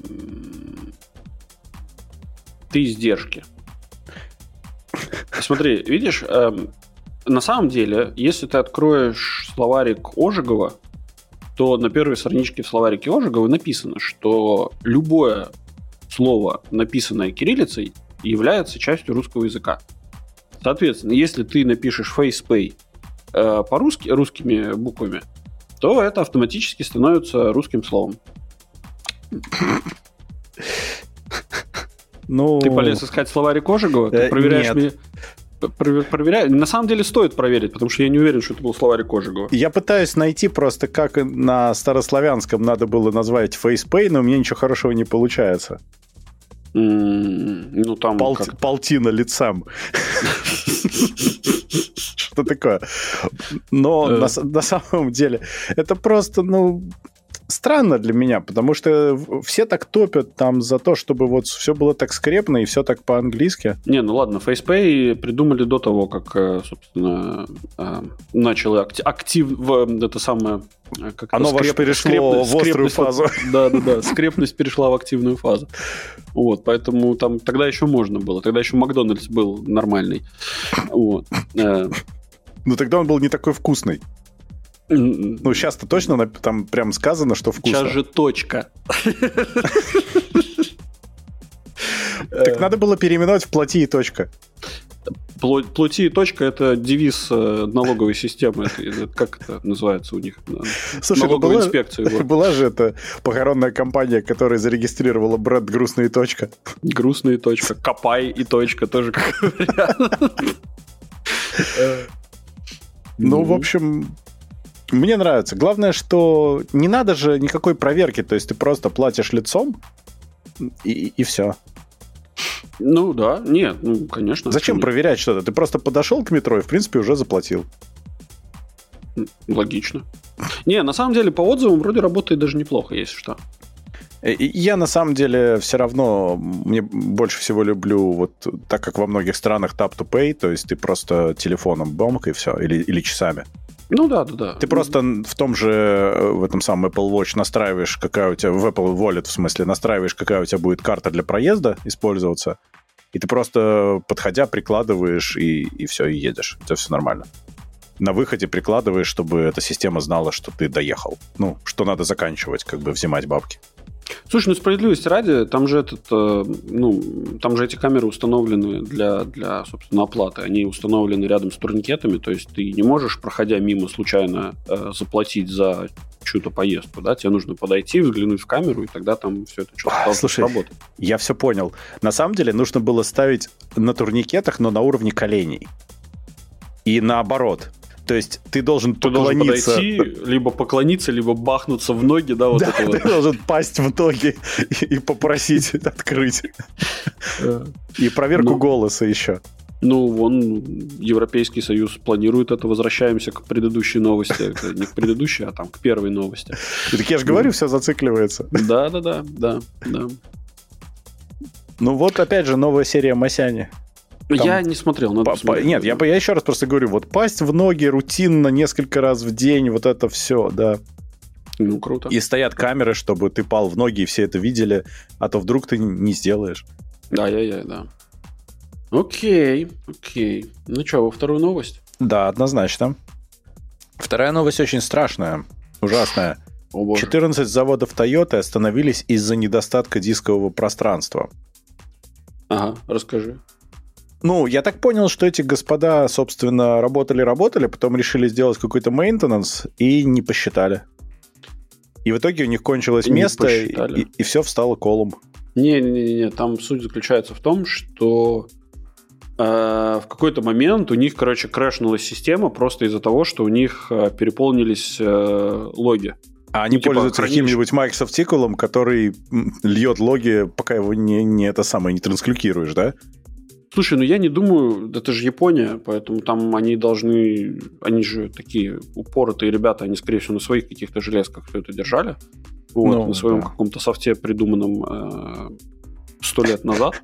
ты издержки. Смотри, видишь, на самом деле, если ты откроешь словарик Ожегова, то на первой страничке в словарике Ожегова написано, что любое слово, написанное кириллицей, является частью русского языка. Соответственно, если ты напишешь FacePay по-русски, русскими буквами, то это автоматически становится русским словом. Ты полез искать словарик Ожегова? Ты проверяешь меня? Проверяю. На самом деле стоит проверить, потому что я не уверен, что это был словарик Ожегова. Я пытаюсь найти просто, как на старославянском надо было назвать FacePay, но у меня ничего хорошего не получается. Там полтина лицам. Что такое? Но на самом деле это просто, странно для меня, потому что все так топят там за то, чтобы вот все было так скрепно и все так по-английски. Не, ладно, Face Pay придумали до того, как, собственно, начало перешло в острую фазу. Да, скрепность перешла в активную фазу. Вот, поэтому там тогда еще можно было. Тогда еще Макдональдс был нормальный. Вот. Но тогда он был не такой вкусный. Сейчас-то точно там прям сказано, что вкусно. Сейчас же точка. Так надо было переименовать в «Плати и точка». «Плати и точка» — это девиз налоговой системы. Как это называется у них? Слушай, налоговая инспекция. Была же это похоронная компания, которая зарегистрировала бренд «Грустная и точка». «Грустная и точка». «Копай и точка» тоже как вариант. В общем... Мне нравится. Главное, что не надо же никакой проверки. То есть ты просто платишь лицом и все. Да. Нет, конечно. Зачем проверять что-то? Ты просто подошел к метро и, в принципе, уже заплатил. Логично. На самом деле, по отзывам вроде работает даже неплохо, если что. Я, на самом деле, все равно мне больше всего люблю, вот так как во многих странах tap-to-pay, то есть ты просто телефоном бомб и все, или часами. Ты просто в этом самом Apple Watch настраиваешь, какая у тебя, в Apple Wallet, в смысле, настраиваешь, какая у тебя будет карта для проезда использоваться, и ты просто, подходя, прикладываешь, и все, и едешь. У тебя все нормально. На выходе прикладываешь, чтобы эта система знала, что ты доехал. Что надо заканчивать, взимать бабки. Слушай, справедливости ради, там же эти камеры установлены для, собственно, оплаты. Они установлены рядом с турникетами, то есть ты не можешь, проходя мимо, случайно заплатить за чью-то поездку, да? Тебе нужно подойти, взглянуть в камеру, и тогда там все это что-то сработает. Слушай, я все понял. На самом деле нужно было ставить на турникетах, но на уровне коленей. И наоборот. То есть ты должен поклониться. Ты должен подойти, либо поклониться, либо бахнуться в ноги. Ты должен пасть в ноги и попросить открыть. И проверку голоса еще. Европейский Союз планирует это. Возвращаемся к предыдущей новости. Не к предыдущей, а к первой новости. Так я же говорю, все зацикливается. Да. Опять же, новая серия «Масяни». Я не смотрел, надо посмотреть. Нет, я еще раз просто говорю, пасть в ноги рутинно несколько раз в день, вот это все, да. Круто. И стоят камеры, чтобы ты пал в ноги, и все это видели, а то вдруг ты не сделаешь. Да. Окей. Во вторую новость? Да, однозначно. Вторая новость очень страшная, ужасная. 14 заводов Toyota остановились из-за недостатка дискового пространства. Ага, расскажи. Я так понял, что эти господа, собственно, работали, потом решили сделать какой-то мейнтенанс и не посчитали. И в итоге у них кончилось место, и все встало колом. Не, там суть заключается в том, что в какой-то момент у них, крэшнулась система просто из-за того, что у них переполнились логи. А они пользуются каким-нибудь Microsoft-тикулом, который льет логи, пока его не трансклюкируешь, да? Слушай, я не думаю, это же Япония, поэтому там они же такие упоротые ребята, они, скорее всего, на своих каких-то железках все это держали, на своем каком-то софте, придуманном 100 лет назад.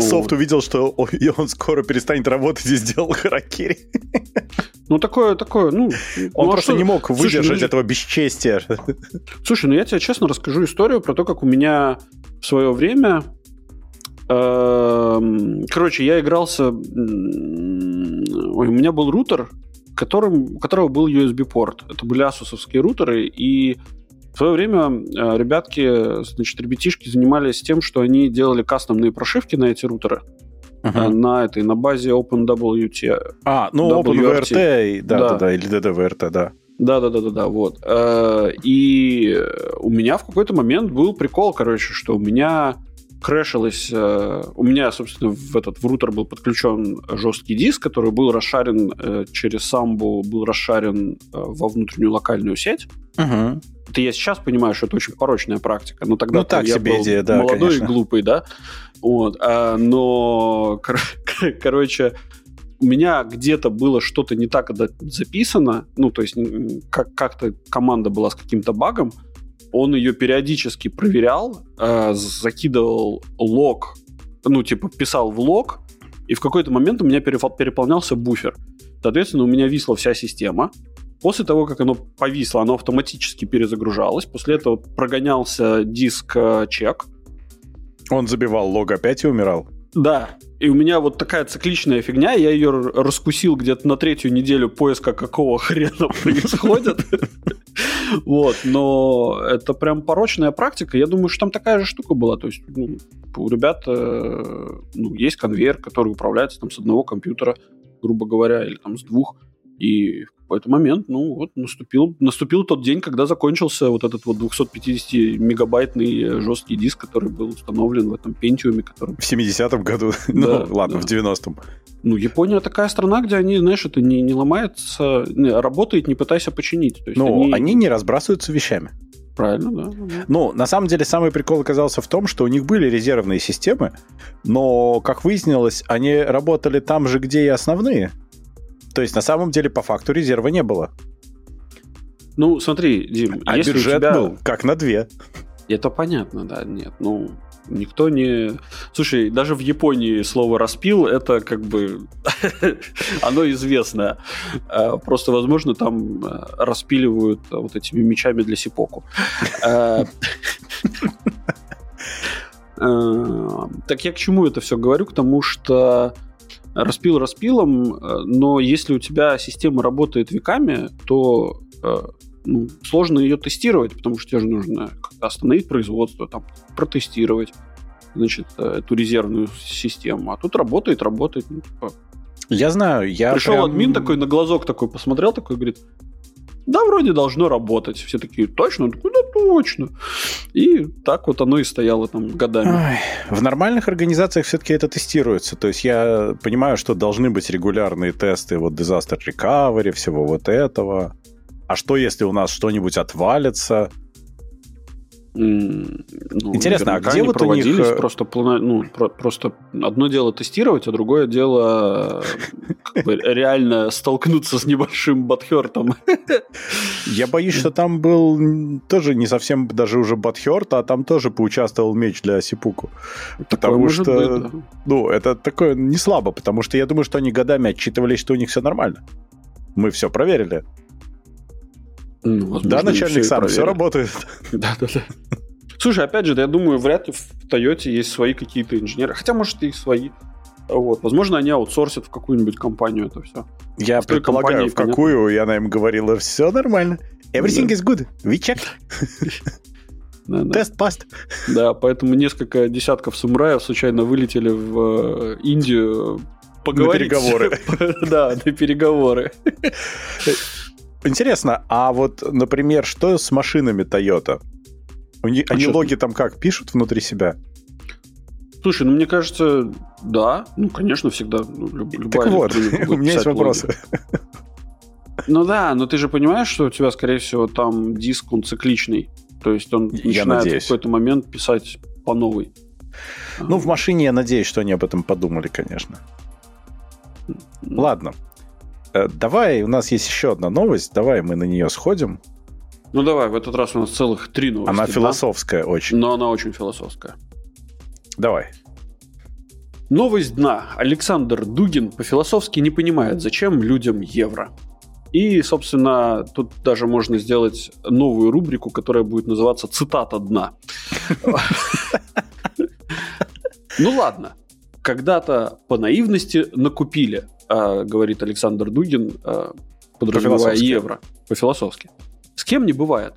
Софт увидел, что он скоро перестанет работать, и сделал харакири. Такое. Он просто не мог выдержать этого бесчестия. Слушай, я тебе честно расскажу историю про то, как у меня в свое время... я игрался... у меня был рутер, у которого был USB-порт. Это были асусовские рутеры, и в свое время ребятишки занимались тем, что они делали кастомные прошивки на эти рутеры. Uh-huh. На базе OpenWRT. OpenWRT, да, или DDWRT, да. Да, вот. И у меня в какой-то момент был прикол, что у меня... Крэшилось. У меня, собственно, в рутер был подключен жесткий диск, который был расшарен через самбу, был расшарен во внутреннюю локальную сеть. Угу. Это я сейчас понимаю, что это очень порочная практика. Но тогда я был идея, да, молодой, конечно, и глупый, да? Вот. Но, короче, у меня где-то было что-то не так записано, ну, то есть как-то команда была с каким-то багом, он ее периодически проверял, закидывал лог, ну, типа, писал в лог, и в какой-то момент у меня переполнялся буфер. Соответственно, у меня висла вся система. После того, как оно повисло, оно автоматически перезагружалось. После этого прогонялся диск-чек. Он забивал лог опять и умирал? Да. И у меня вот такая цикличная фигня. Я ее раскусил где-то на третью неделю поиска, какого хрена происходит. Вот. Но это прям порочная практика. Я думаю, что там такая же штука была. То есть у ребят есть конвейер, который управляется с одного компьютера, грубо говоря, или с двух. И в какой-то момент, наступил тот день, когда закончился вот этот вот 250-мегабайтный жесткий диск, который был установлен в этом Пентиуме, который... В 70-м году? Да, ну, ладно, да. В 90-м. Ну, Япония такая страна, где они, знаешь, это не ломается, работает, не пытайся починить. То есть они не разбрасываются вещами. Правильно, да. Ну, на самом деле, самый прикол оказался в том, что у них были резервные системы, но, как выяснилось, они работали там же, где и основные. То есть, на самом деле, по факту резерва не было. Ну, смотри, Дим... А если бюджет был как на две. Это понятно, да, нет. Ну, никто не... Слушай, даже в Японии слово «распил» — это как бы... Оно известное. Просто, возможно, там распиливают вот этими мечами для сипоку. Так я к чему это все говорю? К тому, что... Распил распилом, но если у тебя система работает веками, то сложно ее тестировать, потому что тебе же нужно остановить производство, там, протестировать, значит, эту резервную систему. А тут работает. Ну, типа. Я знаю, пришел админ такой, на глазок такой посмотрел, такой говорит, да, вроде должно работать. Все такие, точно? Он такой, да, точно. И так вот оно и стояло там годами. Ой, в нормальных организациях все-таки это тестируется. То есть я понимаю, что должны быть регулярные тесты вот disaster recovery, всего вот этого. А что, если у нас что-нибудь отвалится? Интересно, а где вот у них... Просто одно дело тестировать, а другое дело реально столкнуться с небольшим бадхёртом. Я боюсь, что там был тоже не совсем даже уже бадхёрт, а там тоже поучаствовал меч для сипуку. Потому что... Ну, это такое не слабо, потому что я думаю, что они годами отчитывались, что у них все нормально. Мы все проверили. Ну, возможно, да, начальник сам, все работает. Да. Слушай, опять же, я думаю, вряд ли в Toyota есть свои какие-то инженеры. Хотя, может, и свои. Вот. Возможно, они аутсорсят в какую-нибудь компанию это все. Я предполагаю, в какую, и она им говорила, все нормально. Everything is good. We checked. Тест passed. Да, поэтому несколько десятков самураев случайно вылетели в Индию поговорить. На переговоры. Да, на переговоры. Интересно, а вот, например, что с машинами Toyota? Они логи там как, пишут внутри себя? Слушай, мне кажется, да. Ну, конечно, всегда. Так вот, у меня есть вопросы. Ну да, но ты же понимаешь, что у тебя, скорее всего, там диск, он цикличный. То есть он начинает в какой-то момент писать по новой. Ну, в машине, я надеюсь, что они об этом подумали, конечно. Ладно. Давай, у нас есть еще одна новость, давай мы на нее сходим. Ну давай, в этот раз у нас целых 3 новости. Она философская очень. Но она очень философская. Давай. Новость дна. Александр Дугин по-философски не понимает, зачем людям евро. И, собственно, тут даже можно сделать новую рубрику, которая будет называться «Цитата дна». Ну ладно. Когда-то по наивности накупили, говорит Александр Дугин, подразумевая евро. По-философски. С кем не бывает.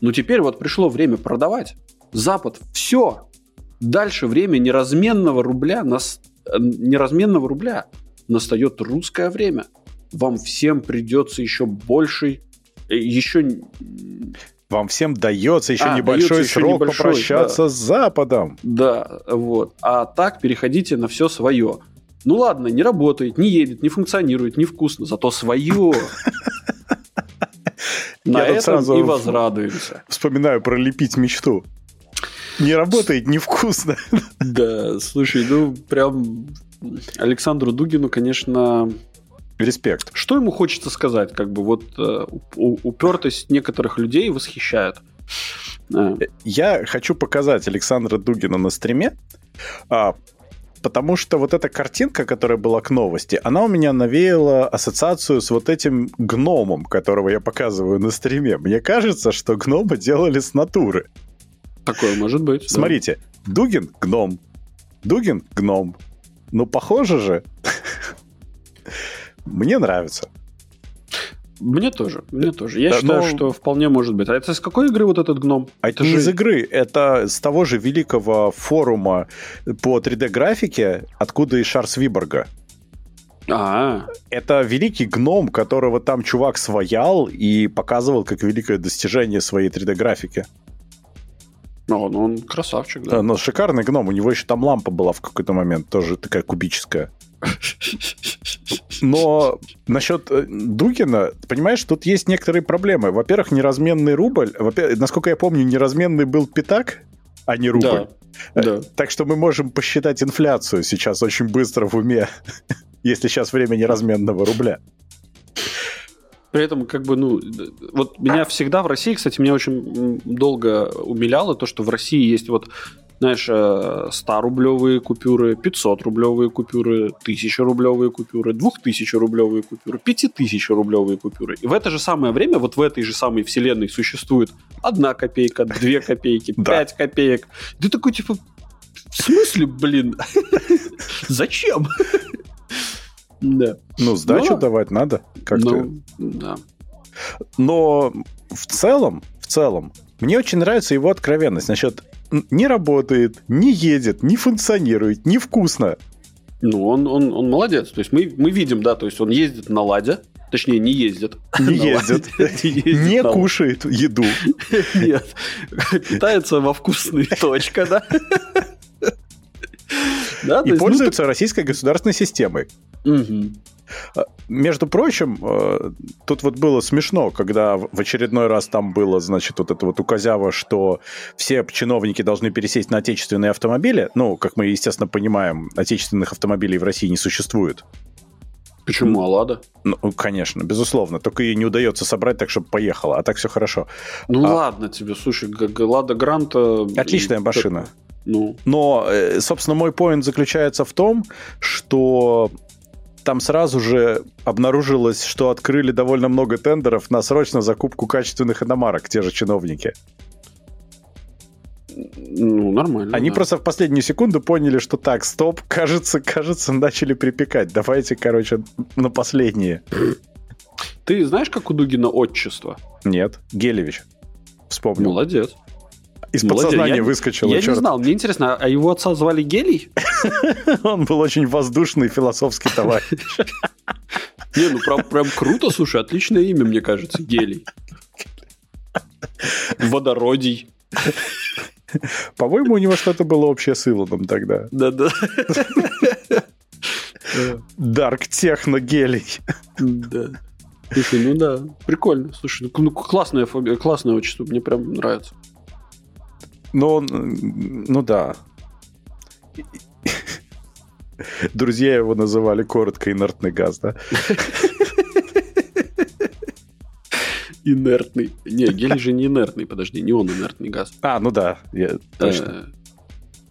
Но теперь вот пришло время продавать. Запад, все. Дальше время неразменного рубля. Настает русское время. Вам всем придется еще больше... Вам всем дается еще небольшой срок попрощаться с Западом. Да, вот. А так переходите на все свое. Ну ладно, не работает, не едет, не функционирует, невкусно, зато свое. На этом и возрадуемся. Вспоминаю про лепить мечту. Не работает, невкусно. Да, слушай, ну прям Александру Дугину, конечно, респект. Что ему хочется сказать? Как бы вот упертость некоторых людей восхищает. Я хочу показать Александра Дугина на стриме, потому что вот эта картинка, которая была к новости, она у меня навеяла ассоциацию с вот этим гномом, которого я показываю на стриме. Мне кажется, что гнома делали с натуры. Такое может быть. Смотрите, да. Дугин – гном. Дугин – гном. Ну, похоже же. Мне нравится. Мне тоже, мне тоже. Я считаю, что вполне может быть. А это с какой игры вот этот гном? Это не из игры, это с того же великого форума по 3D-графике, откуда и Шар Свиборга. Это великий гном, которого там чувак своял и показывал как великое достижение своей 3D-графики. Ну, он красавчик, да. Но шикарный гном. У него еще там лампа была в какой-то момент, тоже такая кубическая. Но насчет Дугина, понимаешь, тут есть некоторые проблемы. Во-первых, неразменный рубль. Насколько я помню, неразменный был пятак, а не рубль. Да. Так что мы можем посчитать инфляцию сейчас очень быстро в уме, если сейчас время неразменного рубля. При этом, как бы, ну, вот меня всегда в России, кстати, меня очень долго умиляло то, что в России есть вот, знаешь, 100-рублевые купюры, 500-рублевые купюры, 1000-рублевые купюры, 2000-рублевые купюры, 5000-рублевые купюры. И в это же самое время, вот в этой же самой вселенной существует 1 копейка, 2 копейки, 5 копеек. Ты такой, типа, в смысле, блин? Зачем? Да. Ну, сдачу давать надо как-то. Ну, да. Но в целом, мне очень нравится его откровенность насчет не работает, не едет, не функционирует, невкусно. Ну, он молодец. То есть мы видим, да, то есть он ездит на «Ладе». Точнее, не ездит. Не ездит. Не кушает еду. Нет. Питается во вкусной точке, да. Да, и пользуются российской государственной системой. Угу. Между прочим, тут вот было смешно, когда в очередной раз там было, значит, вот это вот указява, что все чиновники должны пересесть на отечественные автомобили. Ну, как мы, естественно, понимаем, отечественных автомобилей в России не существует. Почему? «Лада»? Ну, конечно, безусловно. Только ей не удается собрать так, чтобы поехала. А так все хорошо. Ну, ладно тебе. Слушай, «Лада Гранта»... Отличная машина. Ну. Но, собственно, мой поинт заключается в том, что там сразу же обнаружилось, что открыли довольно много тендеров на срочную закупку качественных иномарок, те же чиновники. Ну, нормально. Они просто в последнюю секунду поняли, что так, стоп, кажется, начали припекать. Давайте, короче, на последние. Ты знаешь, как у Дугина отчество? Нет. Гелевич. Вспомнил. Молодец. Из подсознания выскочило. Я не знал. Мне интересно, а его отца звали Гелий? Он был очень воздушный философский товарищ. Не, ну прям круто, слушай. Отличное имя, мне кажется. Гелий. Водородий. По-моему, у него что-то было общее с Илоном тогда. Да-да. Дарк-техно-гелий. Да. Слушай, ну да. Прикольно. Слушай, ну классное отчество. Мне прям нравится. Ну да. Друзья его называли коротко инертный газ, да? Инертный. Не, гелий же не инертный, подожди, не он инертный газ. Ну да, точно.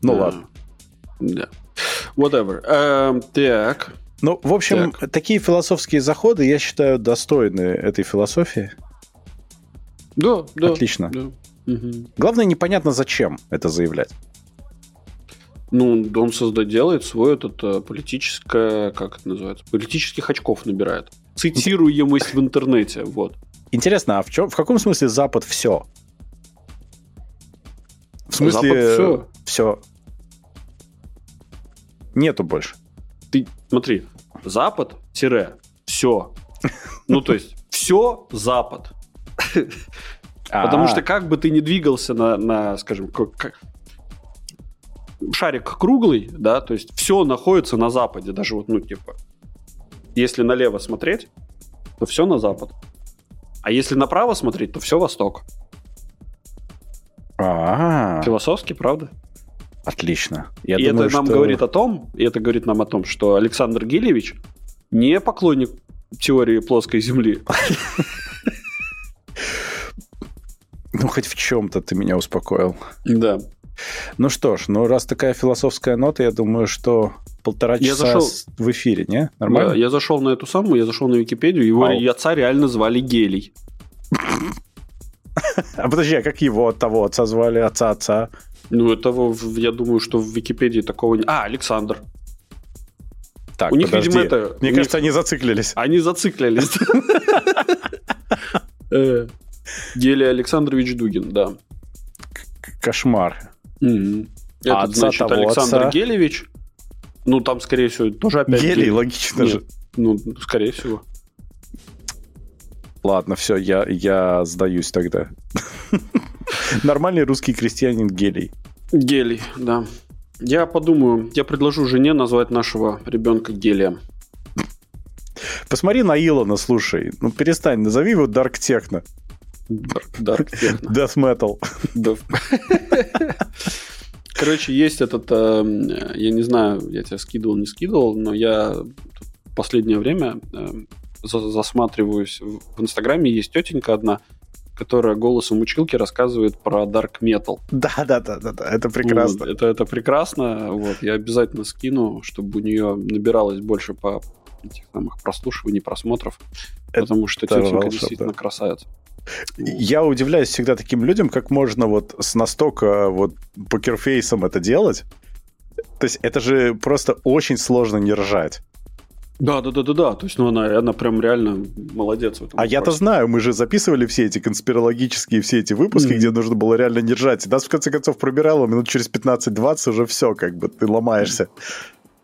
Ну ладно. Да. Whatever. Так. Ну, в общем, такие философские заходы, я считаю, достойны этой философии. Да. Отлично. Да. Угу. Главное, непонятно, зачем это заявлять. Ну, он делает свой этот политическое, как это называется, политических очков набирает. Цитируемость в интернете, вот. Интересно, а в каком смысле Запад все? В смысле... Запад все? Все. Нету больше. Ты, смотри, Запад-все. Ну, то есть, все Запад. Потому что как бы ты ни двигался на скажем, шарик круглый, да, то есть все находится на западе, даже вот, ну, типа, если налево смотреть, то все на запад. А если направо смотреть, то все восток. Философски, правда? Отлично. Это говорит нам о том, что Александр Гелевич не поклонник теории плоской земли. Ну, хоть в чем-то ты меня успокоил. Да. Ну что ж, раз такая философская нота, я думаю, что полтора часа в эфире, не? Нормально? Да, я зашел на Википедию, его отца реально звали Гелий. А подожди, а как его от того отца звали, отца? Ну, этого, я думаю, что в Википедии такого нет. Александр. Так, Мне кажется, они зациклились. Гелий Александрович Дугин, да. Кошмар. Это значит Александр Гелевич. Ну, там, скорее всего, тоже опять Гелий, логично же. Ну, скорее всего. Ладно, все, я сдаюсь тогда. Нормальный русский крестьянин Гелий. Гелий, да. Я подумаю, я предложу жене назвать нашего ребенка Гелием. Посмотри на Илона, слушай. Ну, перестань, назови его Дарк Техно. Дарк Техно. Death Metal. Короче, есть этот... Я не знаю, я тебя скидывал, не скидывал, но я в последнее время засматриваюсь. В Инстаграме есть тетенька одна, которая голосом училки рассказывает про Dark Metal. Да, это прекрасно. Вот, это прекрасно. Вот, я обязательно скину, чтобы у нее набиралось больше по этих самых прослушиваний, просмотров. Потому что тетенька действительно красавица. Я удивляюсь всегда таким людям, как можно вот с настолько вот покерфейсом это делать. То есть это же просто очень сложно не ржать. Да. То есть, она прям реально молодец в этом вопросе. Я-то знаю, мы же записывали все эти конспирологические, все эти выпуски, где нужно было реально не ржать. И нас, в конце концов, пробирало минут через 15-20 уже все, как бы, ты ломаешься.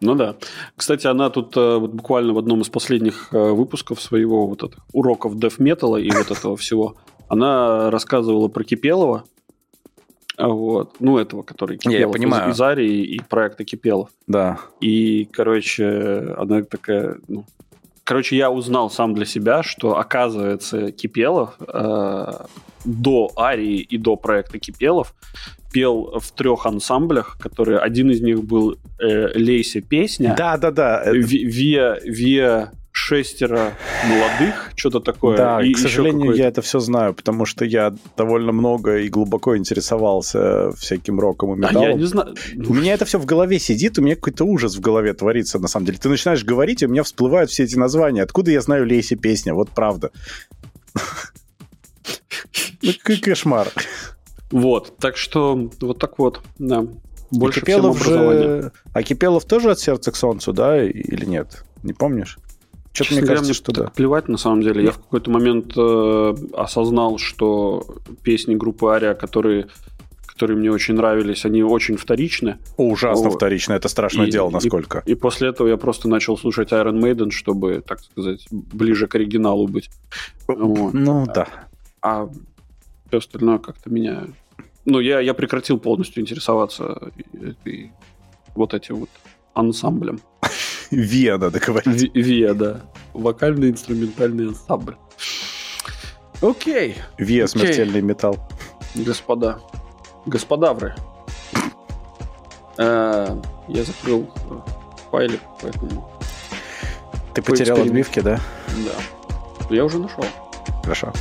Ну да. Кстати, она тут буквально в одном из последних выпусков своего вот этих уроков деф-металла и вот этого всего, она рассказывала про Кипелова. Вот. Ну, этого, который Кипелов из Арии и проекта Кипелов. Да. И, короче, она такая... я узнал сам для себя, что, оказывается, Кипелов до Арии и до проекта Кипелов пел в 3 ансамблях, которые... Один из них был «Лейся, песня». Да. «Виа 6 молодых», что-то такое. Да, и к сожалению, я это все знаю, потому что я довольно много и глубоко интересовался всяким роком и металлом. Я не знаю. У меня это все в голове сидит, у меня какой-то ужас в голове творится, на самом деле. Ты начинаешь говорить, и у меня всплывают все эти названия. Откуда я знаю «Лейся, песня»? Вот правда. Ну, какой кошмар. Вот, так что вот так, да. Больше всем образования. А Кипелов тоже «От сердца к солнцу», да, или нет? Не помнишь? Честно говоря, мне так плевать, на самом деле. Я в какой-то момент осознал, что песни группы Ария, которые мне очень нравились, они очень вторичны. Ужасно вторичны, это страшное дело, насколько. И после этого я просто начал слушать Iron Maiden, чтобы, так сказать, ближе к оригиналу быть. Да. А все остальное как-то меня... Я прекратил полностью интересоваться вот этим вот ансамблем. Виа, надо говорить. Виа, да. Вокальный инструментальный ансамбль. Окей. Виа, смертельный металл. Господа. Господавры. Я закрыл файлик, поэтому... Ты потерял отбивки, да? Да. Я уже нашел. Хорошо.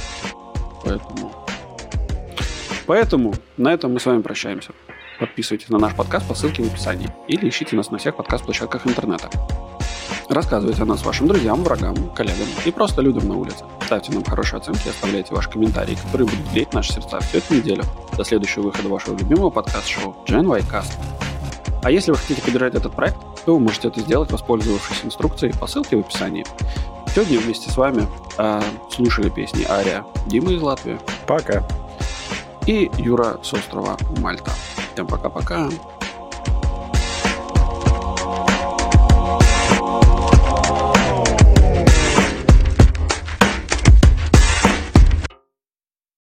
Поэтому на этом мы с вами прощаемся. Подписывайтесь на наш подкаст по ссылке в описании или ищите нас на всех подкаст-площадках интернета. Рассказывайте о нас вашим друзьям, врагам, коллегам и просто людям на улице. Ставьте нам хорошие оценки и оставляйте ваши комментарии, которые будут греть наши сердца всю эту неделю до следующего выхода вашего любимого подкаст-шоу GenYcast. А если вы хотите поддержать этот проект, то вы можете это сделать, воспользовавшись инструкцией по ссылке в описании. Сегодня вместе с вами слушали песни Ария, Дима из Латвии. Пока. И Юра с острова Мальта. Всем пока-пока.